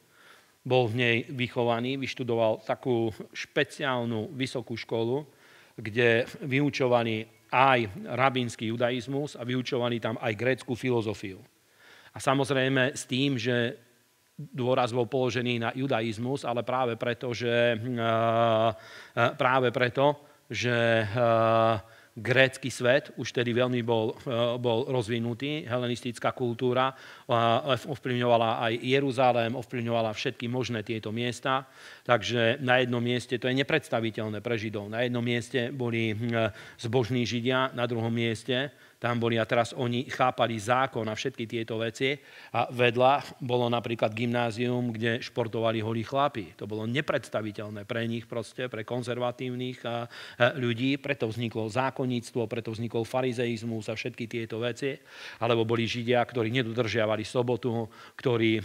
bol v nej vychovaný, vyštudoval takú špeciálnu vysokú školu, kde vyučovaný aj rabínsky judaizmus a vyučovaný tam aj grécku filozofiu. A samozrejme s tým, že dôraz bol položený na judaizmus, ale práve preto, že, práve preto, že grécky svet už tedy veľmi bol, bol rozvinutý, helenistická kultúra ovplyvňovala aj Jeruzalém, ovplyvňovala všetky možné tieto miesta, takže na jednom mieste, to je nepredstaviteľné pre Židov, na jednom mieste boli zbožní Židia, na druhom mieste tam boli a teraz oni chápali zákon a všetky tieto veci a vedľa bolo napríklad gymnázium, kde športovali holí chlapi. To bolo nepredstaviteľné pre nich proste, pre konzervatívnych ľudí, preto vzniklo zákonníctvo, preto vznikol farizeizmus a všetky tieto veci. Alebo boli Židia, ktorí nedodržiavali sobotu, ktorí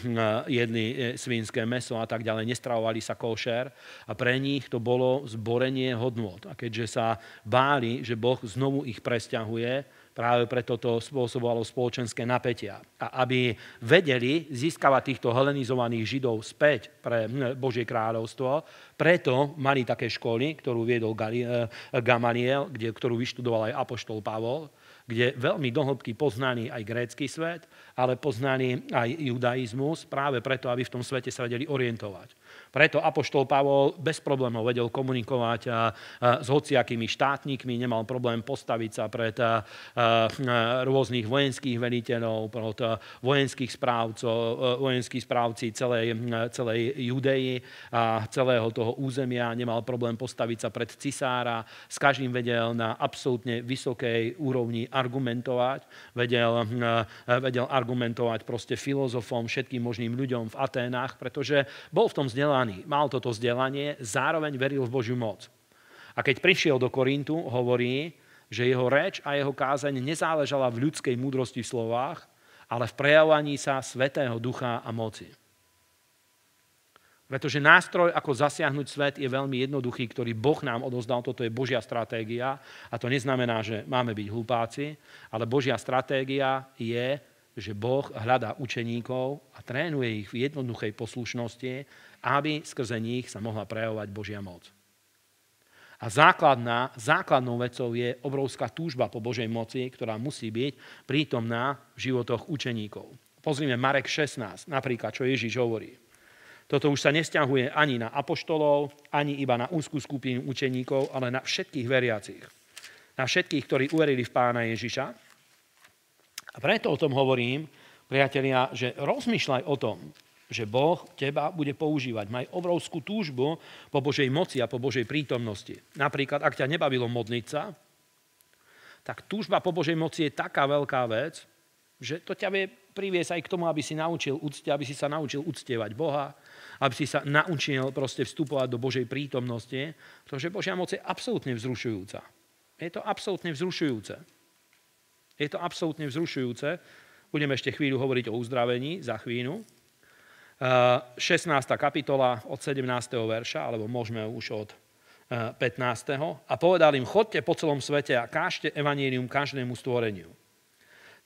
jedli svinské mäso a tak ďalej, nestravovali sa košer a pre nich to bolo zborenie hodnôt. A keďže sa báli, že Boh znovu ich presťahuje, práve preto to spôsobovalo spoločenské napätia. A aby vedeli získavať týchto helenizovaných Židov späť pre Božie kráľovstvo, preto mali také školy, ktorú viedol Gamaliel, kde, ktorú vyštudoval aj apoštol Pavol, kde veľmi dohlbky poznali aj grécky svet, ale poznali aj judaizmus, práve preto, aby v tom svete sa vedeli orientovať. Preto apoštol Pavol bez problémov vedel komunikovať s hociakými štátnikmi, nemal problém postaviť sa pred rôznych vojenských veliteľov, pred vojenských správcov, vojenskí správci celej, celej Judei a celého toho územia, nemal problém postaviť sa pred cisára, s každým vedel na absolútne vysokej úrovni argumentovať, vedel, vedel argumentovať proste filozofom, všetkým možným ľuďom v Aténách, pretože bol v tom vzdelaný. Mal toto vzdelanie, zároveň veril v Božiu moc. A keď prišiel do Korintu, hovorí, že jeho reč a jeho kázeň nezáležala v ľudskej múdrosti v slovách, ale v prejavovaní sa Svätého Ducha a moci. Pretože nástroj, ako zasiahnuť svet, je veľmi jednoduchý, ktorý Boh nám odozdal. Toto je Božia stratégia a to neznamená, že máme byť hlupáci, ale Božia stratégia je, že Boh hľadá učeníkov a trénuje ich v jednoduchej poslušnosti, aby skrze nich sa mohla prejavovať Božia moc. A základná, základnou vecou je obrovská túžba po Božej moci, ktorá musí byť prítomná v životoch učeníkov. Pozrime Marek šestnásť, napríklad, čo Ježiš hovorí. Toto už sa nesťahuje ani na apoštolov, ani iba na úzkú skupinu učeníkov, ale na všetkých veriacich. Na všetkých, ktorí uverili v Pána Ježiša. A preto o tom hovorím, priatelia, že rozmýšľaj o tom, že Boh teba bude používať. Maj obrovskú túžbu po Božej moci a po Božej prítomnosti. Napríklad, ak ťa nebavilo modliť sa, tak túžba po Božej moci je taká veľká vec, že to ťa vie priviesť aj k tomu, aby si naučil uctievať, aby si sa naučil uctievať Boha, aby si sa naučil proste vstupovať do Božej prítomnosti, pretože Božia moc je absolútne vzrušujúca. Je to absolútne vzrušujúce. Je to absolútne vzrušujúce. Budeme ešte chvíľu hovoriť o uzdravení za chvíľu. šestnásta kapitola od sedemnásteho verša, alebo môžeme už od pätnásteho A povedal im, chodte po celom svete a kážte evanjelium každému stvoreniu.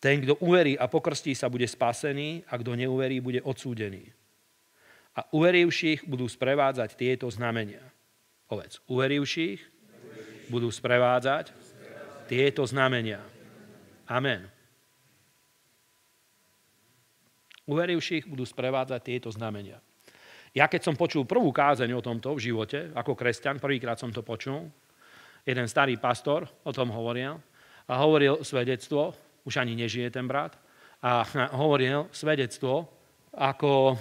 Ten, kto uverí a pokrstí sa, bude spasený, a kto neuverí, bude odsúdený. A uverivších budú sprevádzať tieto znamenia. Povedz, uverivších budú sprevádzať tieto znamenia. Amen. Uverivších budú sprevádzať tieto znamenia. Ja keď som počul prvú kázeň o tomto v živote, ako kresťan, prvýkrát som to počul, jeden starý pastor o tom hovoril a hovoril svedectvo, už ani nežije ten brat, a hovoril svedectvo, ako uh,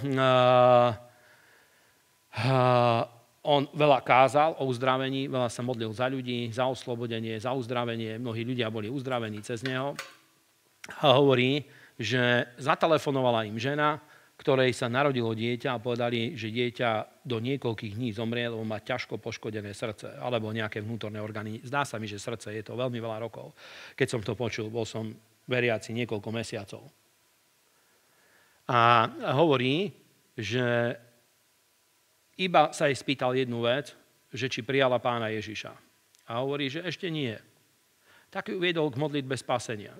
uh, on veľa kázal o uzdravení, veľa sa modlil za ľudí, za oslobodenie, za uzdravenie, mnohí ľudia boli uzdravení cez neho. A hovorí, že zatelefonovala im žena, ktorej sa narodilo dieťa a povedali, že dieťa do niekoľkých dní zomrie, lebo má ťažko poškodené srdce alebo nejaké vnútorné orgány. Zdá sa mi, že srdce je to veľmi veľa rokov. Keď som to počul, bol som veriaci niekoľko mesiacov. A hovorí, že iba sa jej spýtal jednu vec, že či prijala Pána Ježiša. A hovorí, že ešte nie. Tak ju viedol k modlitbe spasenia,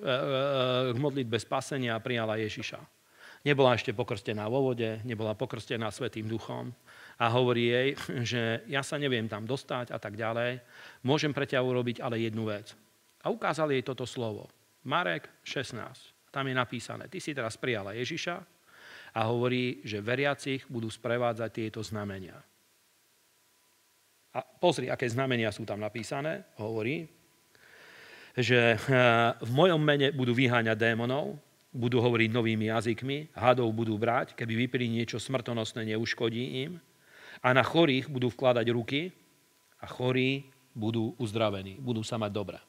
k modlitbe spasenia a prijala Ježiša. Nebola ešte pokrstená vo vode, nebola pokrstená Svätým Duchom a hovorí jej, že ja sa neviem tam dostať a tak ďalej. Môžem pre ťa urobiť ale jednu vec. A ukázal jej toto slovo. Marek šestnásť. Tam je napísané, ty si teraz prijala Ježiša a hovorí, že veriacich budú sprevádzať tieto znamenia. A pozri, aké znamenia sú tam napísané, hovorí, že v mojom mene budú vyháňať démonov, budú hovoriť novými jazykmi, hadov budú brať, keby vypili niečo smrtonosné, neuškodí im, a na chorých budú vkladať ruky a chorí budú uzdravení, budú sa mať dobre.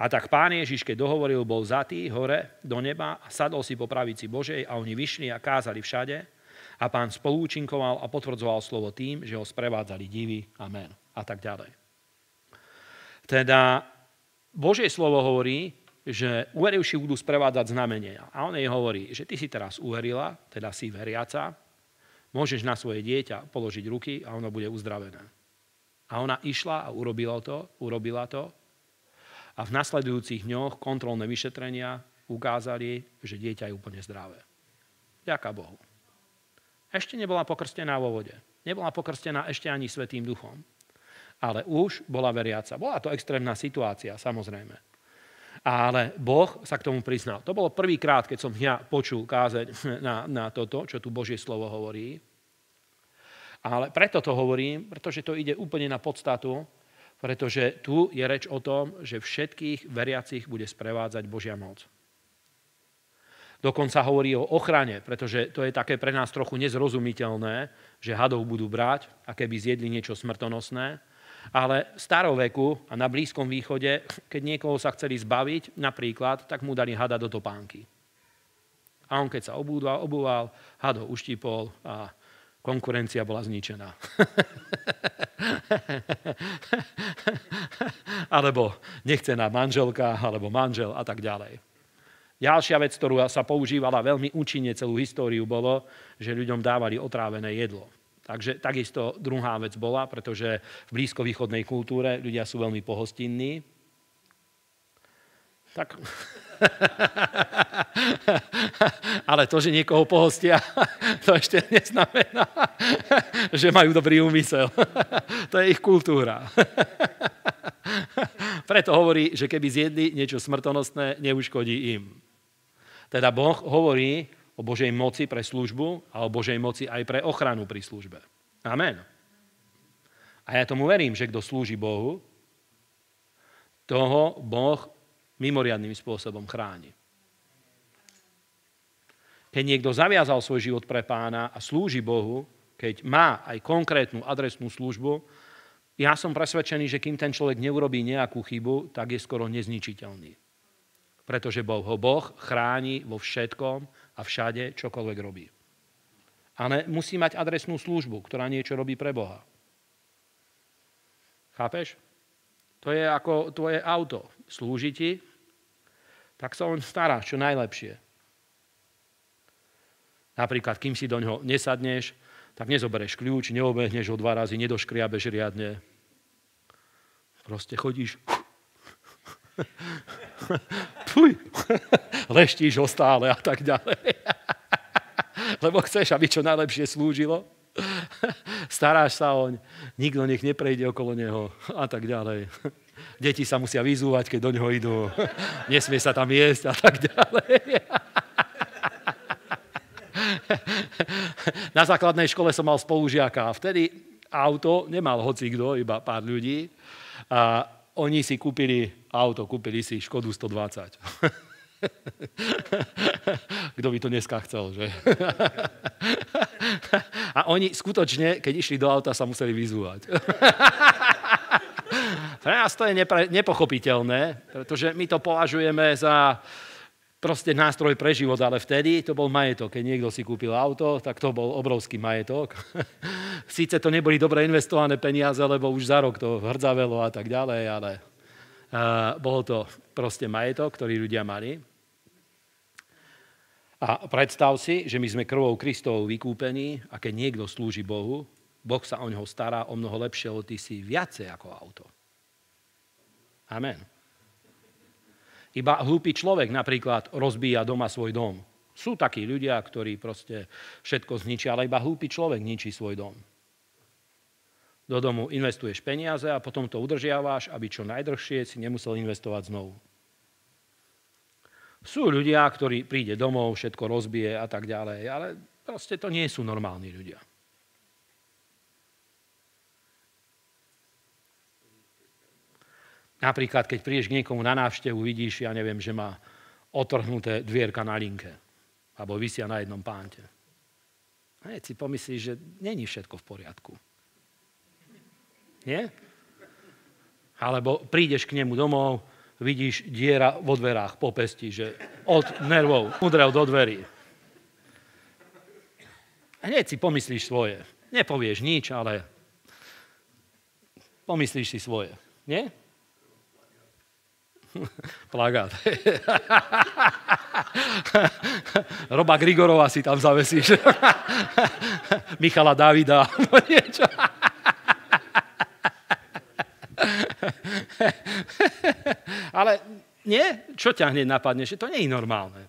A tak Pán Ježiš, keď dohovoril, bol vzatý hore do neba a sadol si po pravici Božej a oni vyšli a kázali všade a Pán spolúčinkoval a potvrdzoval slovo tým, že ho sprevádzali divy, amen a tak ďalej. Teda Božie slovo hovorí, že uverivši budú sprevádzať znamenia. A on jej hovorí, že ty si teraz uverila, teda si veriaca, môžeš na svoje dieťa položiť ruky a ono bude uzdravené. A ona išla a urobila to, urobila to. A v nasledujúcich dňoch kontrolné vyšetrenia ukázali, že dieťa je úplne zdravé. Ďaká Bohu. Ešte nebola pokrstená vo vode. Nebola pokrstená ešte ani Svätým Duchom. Ale už bola veriaca. Bola to extrémna situácia, samozrejme. Ale Boh sa k tomu priznal. To bolo prvýkrát, keď som ja počul kázeň na, na toto, čo tu Božie slovo hovorí. Ale preto to hovorím, pretože to ide úplne na podstatu, pretože tu je reč o tom, že všetkých veriacich bude sprevádzať Božia moc. Dokonca hovorí o ochrane, pretože to je také pre nás trochu nezrozumiteľné, že hadov budú brať, a keby zjedli niečo smrtonosné. Ale v staroveku a na Blízkom východe, keď niekoho sa chceli zbaviť, napríklad, tak mu dali hada do topánky. A on keď sa obúval, obúval, had ho uštipol a konkurencia bola zničená. Alebo nechcená manželka, alebo manžel a tak ďalej. Ďalšia vec, ktorú sa používala veľmi účinne celú históriu, bolo, že ľuďom dávali otrávené jedlo. Takže takisto druhá vec bola, pretože v blízkovýchodnej kultúre ľudia sú veľmi pohostinní. Tak... Ale to, že niekoho pohostia, to ešte neznamená, že majú dobrý úmysel. To je ich kultúra. Preto hovorí, že keby zjedli niečo smrtonosné, neuškodí im. Teda Boh hovorí o Božej moci pre službu a o Božej moci aj pre ochranu pri službe. Amen. A ja tomu verím, že kto slúži Bohu, toho Boh mimoriadnym spôsobom chráni. Keď niekto zaviazal svoj život pre Pána a slúži Bohu, keď má aj konkrétnu adresnú službu, ja som presvedčený, že kým ten človek neurobí nejakú chybu, tak je skoro nezničiteľný. Pretože Boh ho Boh chráni vo všetkom a všade, čokoľvek robí. Ale musí mať adresnú službu, ktorá niečo robí pre Boha. Chápeš? To je ako tvoje auto. Slúži ti, tak sa on stará čo najlepšie. Napríklad, kým si do ňoho nesadneš, tak nezobereš kľúč, neobehneš ho dva razy, nedoškriabeš riadne. Proste chodíš. Puj. Leštíš ho stále a tak ďalej. Lebo chceš, aby čo najlepšie slúžilo. Staráš sa oň, nikto nech neprejde okolo neho a tak ďalej. Deti sa musia vyzúvať, keď do neho idú. Nesmie sa tam jesť a tak ďalej. Na základnej škole som mal spolužiaka a vtedy auto nemal hocikdo, iba pár ľudí. A oni si kúpili auto, kúpili si Škodu stodvadsať. Kto by to dneska chcel, že? A oni skutočne, keď išli do auta, sa museli vyzúvať. Pre nás to je nepre, nepochopiteľné, pretože my to považujeme za proste nástroj pre život, ale vtedy to bol majetok. Keď niekto si kúpil auto, tak to bol obrovský majetok. Síce to neboli dobre investované peniaze, lebo už za rok to hrdzavelo a tak ďalej, ale uh, bol to proste majetok, ktorý ľudia mali. A predstav si, že my sme krvou Kristovou vykúpení a keď niekto slúži Bohu, Boh sa o ňoho stará o mnoho lepšie, lebo ty si viacej ako auto. Amen. Iba hlúpy človek napríklad rozbíja doma svoj dom. Sú takí ľudia, ktorí proste všetko zničia, ale iba hlúpy človek ničí svoj dom. Do domu investuješ peniaze a potom to udržiavaš, aby čo najdržšie si nemusel investovať znovu. Sú ľudia, ktorí príde domov, všetko rozbije a tak ďalej, ale proste to nie sú normálni ľudia. Napríklad, keď prídeš k niekomu na návštevu, vidíš, ja neviem, že má otrhnuté dvierka na linke alebo visia na jednom pánte. A si pomyslíš, že není všetko v poriadku. Nie? Alebo prídeš k nemu domov, vidíš diera vo dverách po pesti, že od nervov udrel do dverí. Hneď si pomyslíš svoje. Nepovieš nič, ale pomyslíš si svoje. Nie? Plagát. Roba Grigorova si tam zavesíš. Michala Davida. No niečo. Ale nie? Čo ťa hneď napadne? Že to nie je normálne.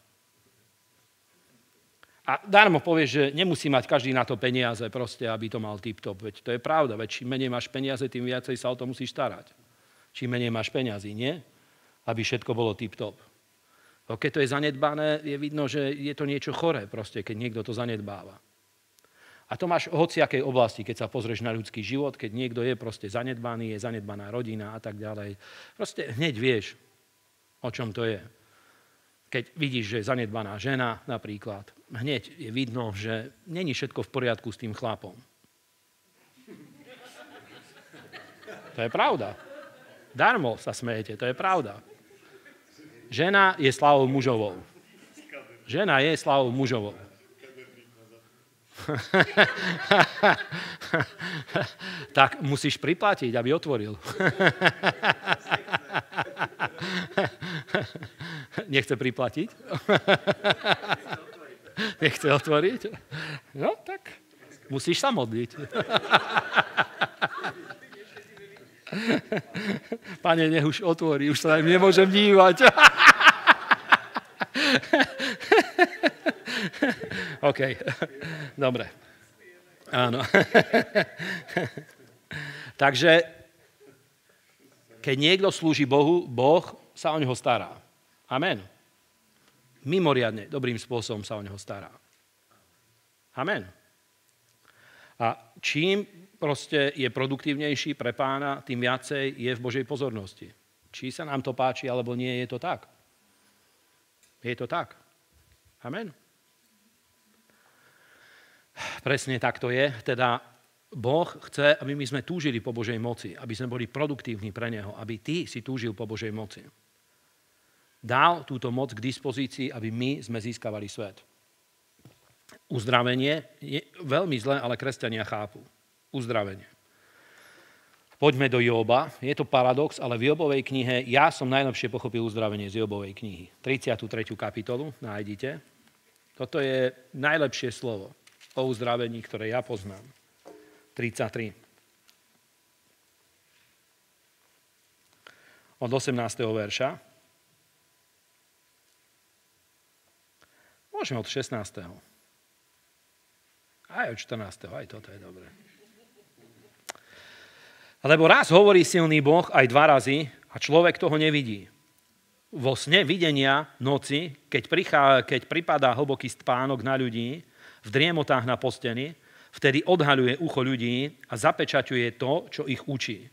A darmo povieš, že nemusí mať každý na to peniaze, proste, aby to mal tip-top. Veď to je pravda. Veď čím menej máš peniaze, tým viacej sa o to musíš starať. Čím menej máš peniazy, nie? Aby všetko bolo tip-top. Keď to je zanedbané, je vidno, že je to niečo choré, proste, keď niekto to zanedbáva. A to máš v hociakej oblasti, keď sa pozrieš na ľudský život, keď niekto je proste zanedbaný, je zanedbaná rodina a tak ďalej. Proste hneď vieš, o čom to je. Keď vidíš, že je zanedbaná žena napríklad, hneď je vidno, že není všetko v poriadku s tým chlapom. To je pravda. Darmo sa smejete, to je pravda. Žena je slávou mužovou. Žena je slávou mužovou. Tak musíš priplatiť, aby otvoril. Nechce priplatiť? Nechce otvoriť? No tak, musíš sa modliť. Pane, nech už otvorí, už sa nemôžem dívať. OK, dobre. Áno. Takže, keď niekto slúži Bohu, Boh sa o neho stará. Amen. Mimoriadne dobrým spôsobom sa o neho stará. Amen. A čím proste je produktívnejší pre Pána, tým viacej je v Božej pozornosti. Či sa nám to páči, alebo nie, je to tak. Je to tak. Amen. Presne tak to je. Teda Boh chce, aby my sme túžili po Božej moci, aby sme boli produktívni pre Neho, aby ty si túžil po Božej moci. Dal túto moc k dispozícii, aby my sme získavali svet. Uzdravenie je veľmi zlé, ale kresťania chápu. Uzdravenie. Poďme do Joba. Je to paradox, ale v Jobovej knihe ja som najlepšie pochopil uzdravenie z Jobovej knihy. tridsiatu tretiu kapitolu nájdite. Toto je najlepšie slovo o uzdravení, ktoré ja poznám. tridsaťtri. Od osemnásteho verša. Môžeme od šestnásteho. Aj od štrnásteho. Aj toto je dobré. Lebo raz hovorí silný Boh, aj dva razy, a človek toho nevidí. Vo sne videnia noci, keď, prichá, keď pripadá hlboký spánok na ľudí, v driemotách na posteli, vtedy odhaľuje ucho ľudí a zapečaťuje to, čo ich učí.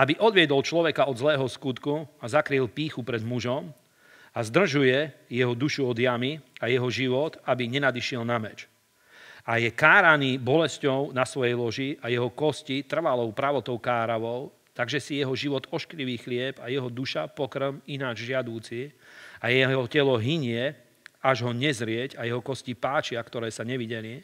Aby odviedol človeka od zlého skutku a zakryl pýchu pred mužom a zdržuje jeho dušu od jamy a jeho život, aby nenadišiel na meč. A je káraný bolesťou na svojej loži a jeho kosti trvalou pravotou káravou, takže si jeho život ošklivý chlieb a jeho duša pokrm ináč žiadúci a jeho telo hynie, až ho nezrieť a jeho kosti páčia, ktoré sa nevideli.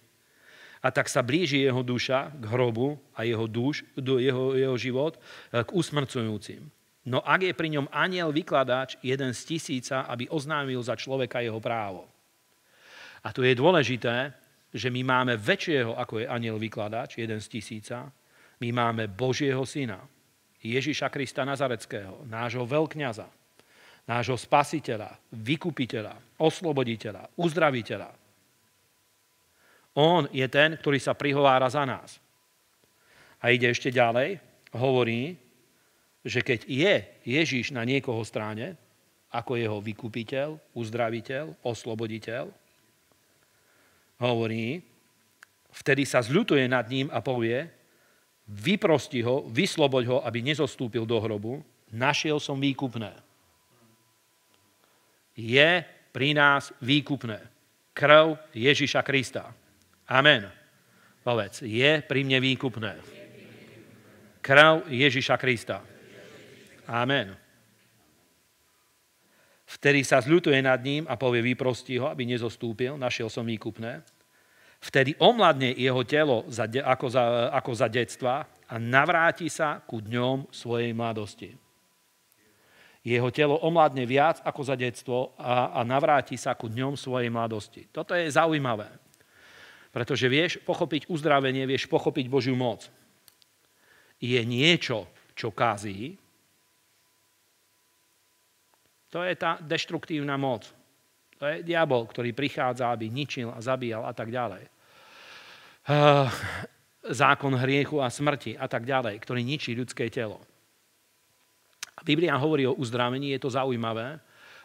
A tak sa blíži jeho duša k hrobu a jeho, duš, jeho, jeho život k usmrcujúcim. No ak je pri ňom anjel vykladač, jeden z tisíca, aby oznámil za človeka jeho právo. A tu je dôležité, že my máme väčšieho, ako je anjel vykladač, jeden z tisíca, my máme Božieho syna, Ježiša Krista Nazareckého, nášho veľkňaza, nášho spasiteľa, vykupiteľa, osloboditeľa, uzdraviteľa. On je ten, ktorý sa prihovára za nás. A ide ešte ďalej, hovorí, že keď je Ježiš na niekoho strane, ako jeho vykupiteľ, uzdraviteľ, osloboditeľ, hovorí, vtedy sa zľutuje nad ním a povie, vyprosti ho, vysloboď ho, aby nezostúpil do hrobu, našiel som výkupné. Je pri nás výkupné. Krv Ježiša Krista. Amen. Povedz, je pri mne výkupné. Krv Ježiša Krista. Amen. Vtedy sa zľutuje nad ním a povie, vyprosti ho, aby nezostúpil, našiel som výkupné. Vtedy omladne jeho telo za de- ako, za, ako za detstva a navráti sa ku dňom svojej mladosti. Jeho telo omladne viac ako za detstvo a, a navráti sa ku dňom svojej mladosti. Toto je zaujímavé. Pretože vieš pochopiť uzdravenie, vieš pochopiť Božiu moc. Je niečo, čo kazí. To je tá deštruktívna moc. To je diabol, ktorý prichádza, aby ničil a zabíjal a tak ďalej. Zákon hriechu a smrti a tak ďalej, ktorý ničí ľudské telo. Biblia hovorí o uzdravení, je to zaujímavé,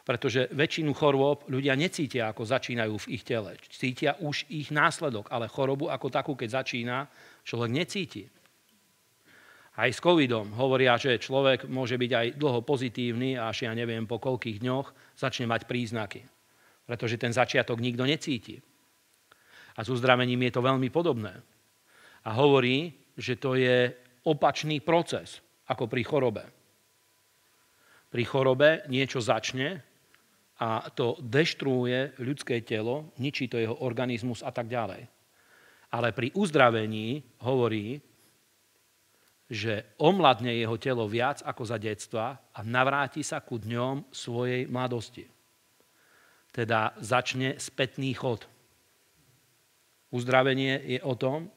pretože väčšinu chorôb ľudia necítia, ako začínajú v ich tele. Cítia už ich následok, ale chorobu ako takú, keď začína, človek necíti. Aj s covidom hovoria, že človek môže byť aj dlho pozitívny, až ja neviem, po koľkých dňoch začne mať príznaky. Pretože ten začiatok nikto necíti. A s uzdravením je to veľmi podobné. A hovorí, že to je opačný proces, ako pri chorobe. Pri chorobe niečo začne a to deštruuje ľudské telo, ničí to jeho organizmus a tak ďalej. Ale pri uzdravení hovorí, že omladne jeho telo viac ako za detstva a navráti sa ku dňom svojej mladosti. teda začne spätný chod. Uzdravenie je o tom,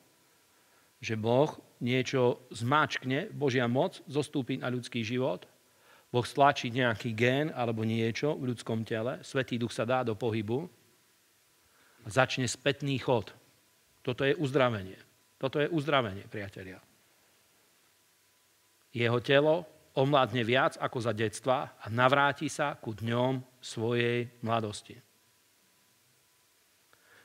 že Boh niečo zmáčkne, Božia moc zostúpi na ľudský život, Boh stlačí nejaký gén alebo niečo v ľudskom tele, Svätý Duch sa dá do pohybu a začne spätný chod. Toto je uzdravenie. Toto je uzdravenie, priatelia. Jeho telo omládne viac ako za detstva a navráti sa ku dňom svojej mladosti.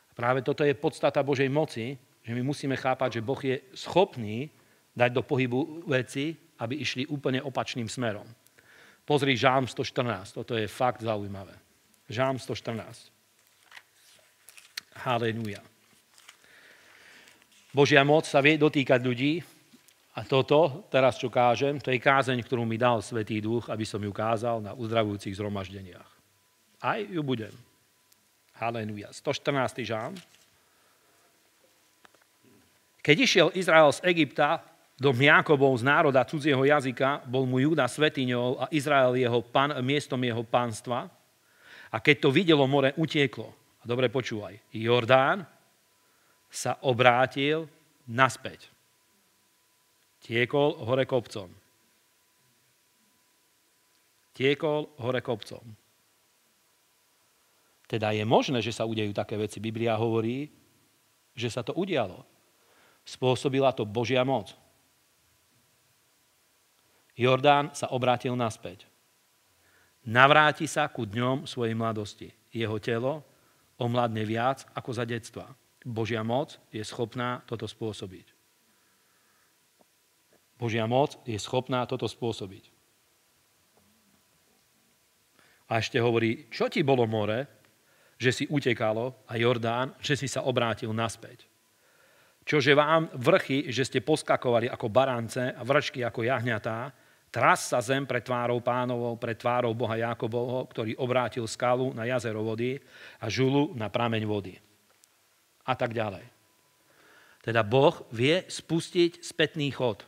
A práve toto je podstata Božej moci, že my musíme chápať, že Boh je schopný dať do pohybu veci, aby išli úplne opačným smerom. Pozri Žalm sto štrnásť, toto je fakt zaujímavé. Žalm sto štrnásť. Halelúja. Božia moc sa vie dotýkať ľudí a toto, teraz čo kážem, to je kázeň, ktorú mi dal Svätý Duch, aby som ju kázal na uzdravujúcich zhromaždeniach. Aj ju budem. Halelúja. sto štrnásty Žalm. Keď išiel Izrael z Egypta, dom Jakobov z národa cudzieho jazyka, bol mu Júda svätyňou a Izrael jeho pan, miestom jeho panstva. A keď to videlo, more utieklo. A dobre počúvaj, Jordán sa obrátil naspäť. Tiekol hore kopcom. Tiekol hore kopcom. Teda je možné, že sa udejú také veci. Biblia hovorí, že sa to udialo. Spôsobila to Božia moc. Jordán sa obrátil naspäť. Navráti sa ku dňom svojej mladosti. Jeho telo omladne viac ako za detstva. Božia moc je schopná toto spôsobiť. Božia moc je schopná toto spôsobiť. A ešte hovorí, čo ti bolo more, že si utekalo a Jordán, že si sa obrátil naspäť. Čože vám vrchy, že ste poskakovali ako baránce a vrčky ako jahňatá, tras sa zem pred tvárou pánovou, pred tvárou Boha Jakobovho, ktorý obrátil skalu na jazero vody a žulu na prameň vody. A tak ďalej. Teda Boh vie spustiť spätný chod.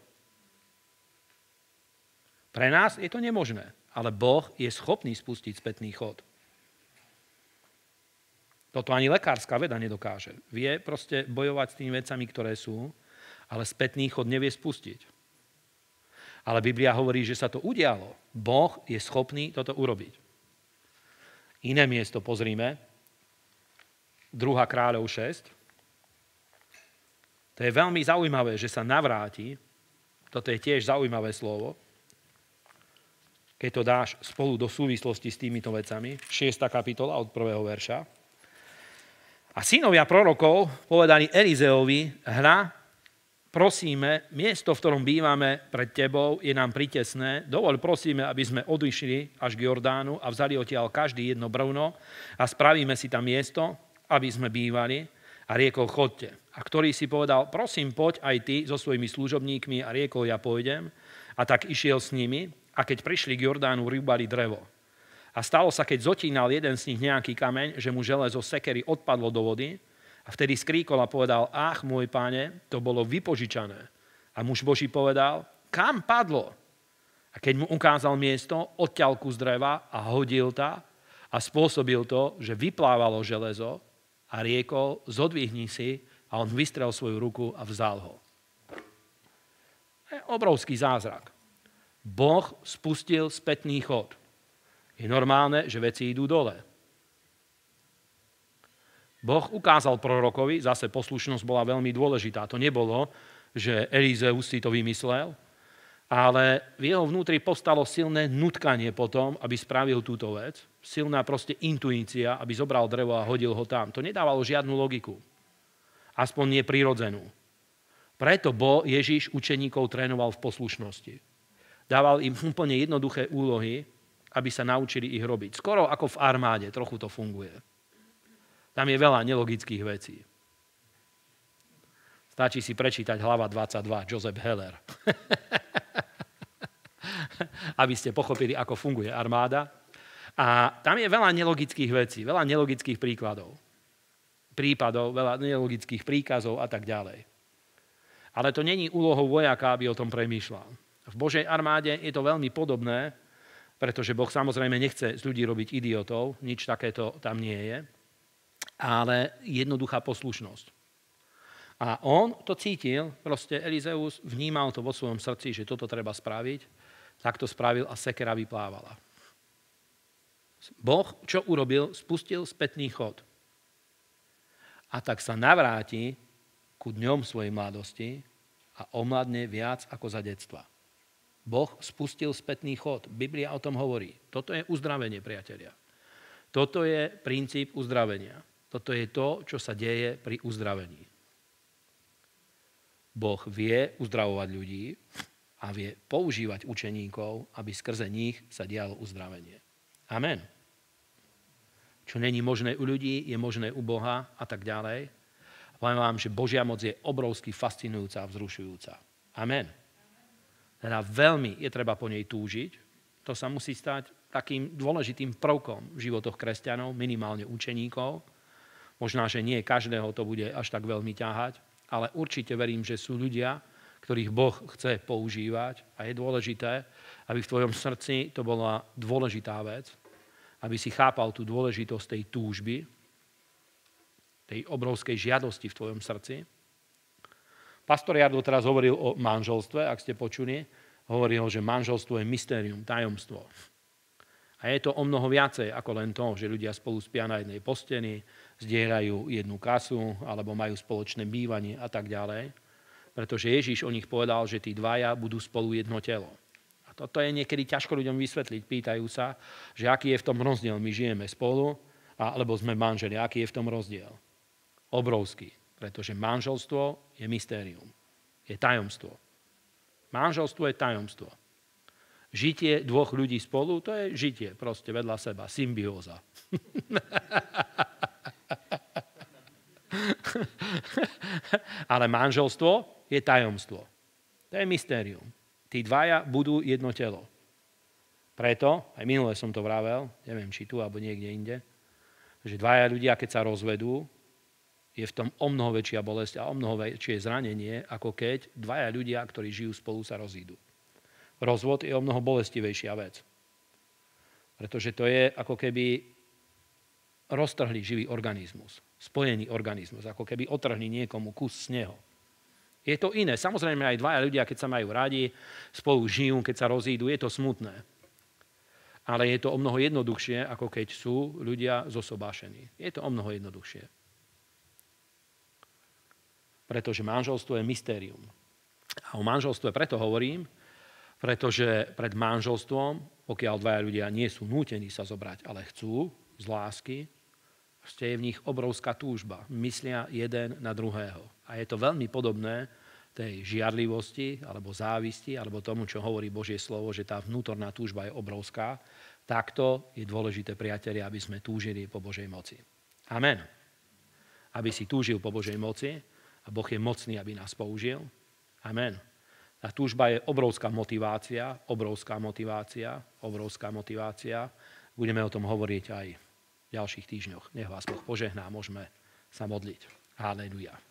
Pre nás je to nemožné, ale Boh je schopný spustiť spätný chod. Toto ani lekárska veda nedokáže. Vie proste bojovať s tými vecami, ktoré sú, ale spätný chod nevie spustiť. Ale Biblia hovorí, že sa to udialo. Boh je schopný toto urobiť. Iné miesto pozrime. druhá Kráľov šesť. To je veľmi zaujímavé, že sa navráti. Toto je tiež zaujímavé slovo. Keď to dáš spolu do súvislosti s týmito vecami. šiesta kapitola od prvého verša. A synovia prorokov povedali Elizeovi, hľa, prosíme, miesto, v ktorom bývame pred tebou, je nám pritesné, dovoľ prosíme, aby sme odišli až k Jordánu a vzali odtiaľ každý jedno brvno a spravíme si tam miesto, aby sme bývali a riekol, chodte. A ktorý si povedal, prosím, poď aj ty so svojimi služobníkmi a riekol, ja pôjdem. A tak išiel s nimi a keď prišli k Jordánu, rúbali drevo. A stalo sa, keď zotínal jeden z nich nejaký kameň, že mu železo sekery odpadlo do vody a vtedy skríkol a povedal, ach, môj páne, to bolo vypožičané. A muž Boží povedal, kam padlo? A keď mu ukázal miesto, odťal kus dreva a hodil ta a spôsobil to, že vyplávalo železo a riekol, zodvihni si a on vystrel svoju ruku a vzal ho. To je obrovský zázrak. Boh spustil spätný chod. Je normálne, že veci idú dole. Boh ukázal prorokovi, zase poslušnosť bola veľmi dôležitá. To nebolo, že Elizeus si to vymyslel, ale v jeho vnútri povstalo silné nutkanie potom, aby spravil túto vec. Silná proste intuícia, aby zobral drevo a hodil ho tam. To nedávalo žiadnu logiku. Aspoň nie prirodzenú. Preto Bo Ježiš učeníkov trénoval v poslušnosti. Dával im úplne jednoduché úlohy, aby sa naučili ich robiť. Skoro ako v armáde, trochu to funguje. Tam je veľa nelogických vecí. Stačí si prečítať hlava dvadsaťdva, Joseph Heller. Aby ste pochopili, ako funguje armáda. A tam je veľa nelogických vecí, veľa nelogických príkladov. Prípadov, veľa nelogických príkazov a tak ďalej. Ale to není úlohou vojaka, aby o tom premýšľal. V Božej armáde je to veľmi podobné, pretože Boh samozrejme nechce z ľudí robiť idiotov, nič takéto tam nie je, ale jednoduchá poslušnosť. A on to cítil, proste Elizeus vnímal to vo svojom srdci, že toto treba spraviť, tak to spravil a sekera vyplávala. Boh čo urobil? Spustil spätný chod. A tak sa navráti ku dňom svojej mladosti a omladne viac ako za detstva. Boh spustil spätný chod. Biblia o tom hovorí. Toto je uzdravenie, priatelia. Toto je princíp uzdravenia. Toto je to, čo sa deje pri uzdravení. Boh vie uzdravovať ľudí a vie používať učeníkov, aby skrze nich sa dialo uzdravenie. Amen. Čo není možné u ľudí, je možné u Boha a tak ďalej. Poviem vám, že Božia moc je obrovsky fascinujúca a vzrušujúca. Amen. Teda veľmi je treba po nej túžiť. To sa musí stať takým dôležitým prvkom v životoch kresťanov, minimálne učeníkov. Možná, že nie každého to bude až tak veľmi ťahať, ale určite verím, že sú ľudia, ktorých Boh chce používať a je dôležité, aby v tvojom srdci to bola dôležitá vec, aby si chápal tú dôležitosť tej túžby, tej obrovskej žiadosti v tvojom srdci. Pastor Jardo teraz hovoril o manželstve, ak ste počuli, hovoril, že manželstvo je mystérium, tajomstvo. A je to o mnoho viacej ako len to, že ľudia spolu spia na jednej posteli, zdieľajú jednu kasu alebo majú spoločné bývanie a tak ďalej. Pretože Ježiš o nich povedal, že tí dvaja budú spolu jedno telo. A toto je niekedy ťažko ľuďom vysvetliť. Pýtajú sa, že aký je v tom rozdiel. My žijeme spolu, alebo sme manželi. Aký je v tom rozdiel? Obrovský. Pretože manželstvo je mystérium. Je tajomstvo. Manželstvo je tajomstvo. Žitie dvoch ľudí spolu, to je žitie proste vedľa seba, symbióza. Ale manželstvo je tajomstvo. To je mystérium. Tí dvaja budú jedno telo. Preto, aj minule som to vravel, neviem, či tu, alebo niekde inde, že dvaja ľudia, keď sa rozvedú, je v tom o mnoho väčšia bolesť a o mnoho väčšie zranenie, ako keď dvaja ľudia, ktorí žijú spolu, sa rozídu. Rozvod je o mnoho bolestivejšia vec. Pretože to je ako keby roztrhli živý organizmus. Spojený organizmus. Ako keby otrhli niekomu kus sneho. Je to iné. Samozrejme aj dvaja ľudia, keď sa majú radi, spolu žijú, keď sa rozídu, je to smutné. Ale je to o mnoho jednoduchšie, ako keď sú ľudia zosobášení. Je to o mnoho jednoduchšie. Pretože manželstvo je mystérium. A o manželstve preto hovorím, pretože pred manželstvom, pokiaľ dvaja ľudia nie sú nútení sa zobrať, ale chcú z lásky, je v nich obrovská túžba. Myslia jeden na druhého. A je to veľmi podobné tej žiarlivosti, alebo závisti, alebo tomu, čo hovorí Božie slovo, že tá vnútorná túžba je obrovská. Takto je dôležité, priatelia, aby sme túžili po Božej moci. Amen. Aby si túžil po Božej moci a Boh je mocný, aby nás použil. Amen. Tá túžba je obrovská motivácia, obrovská motivácia, obrovská motivácia. Budeme o tom hovoriť aj v ďalších týždňoch. Nech vás Boh požehná, môžeme sa modliť. Halelujá.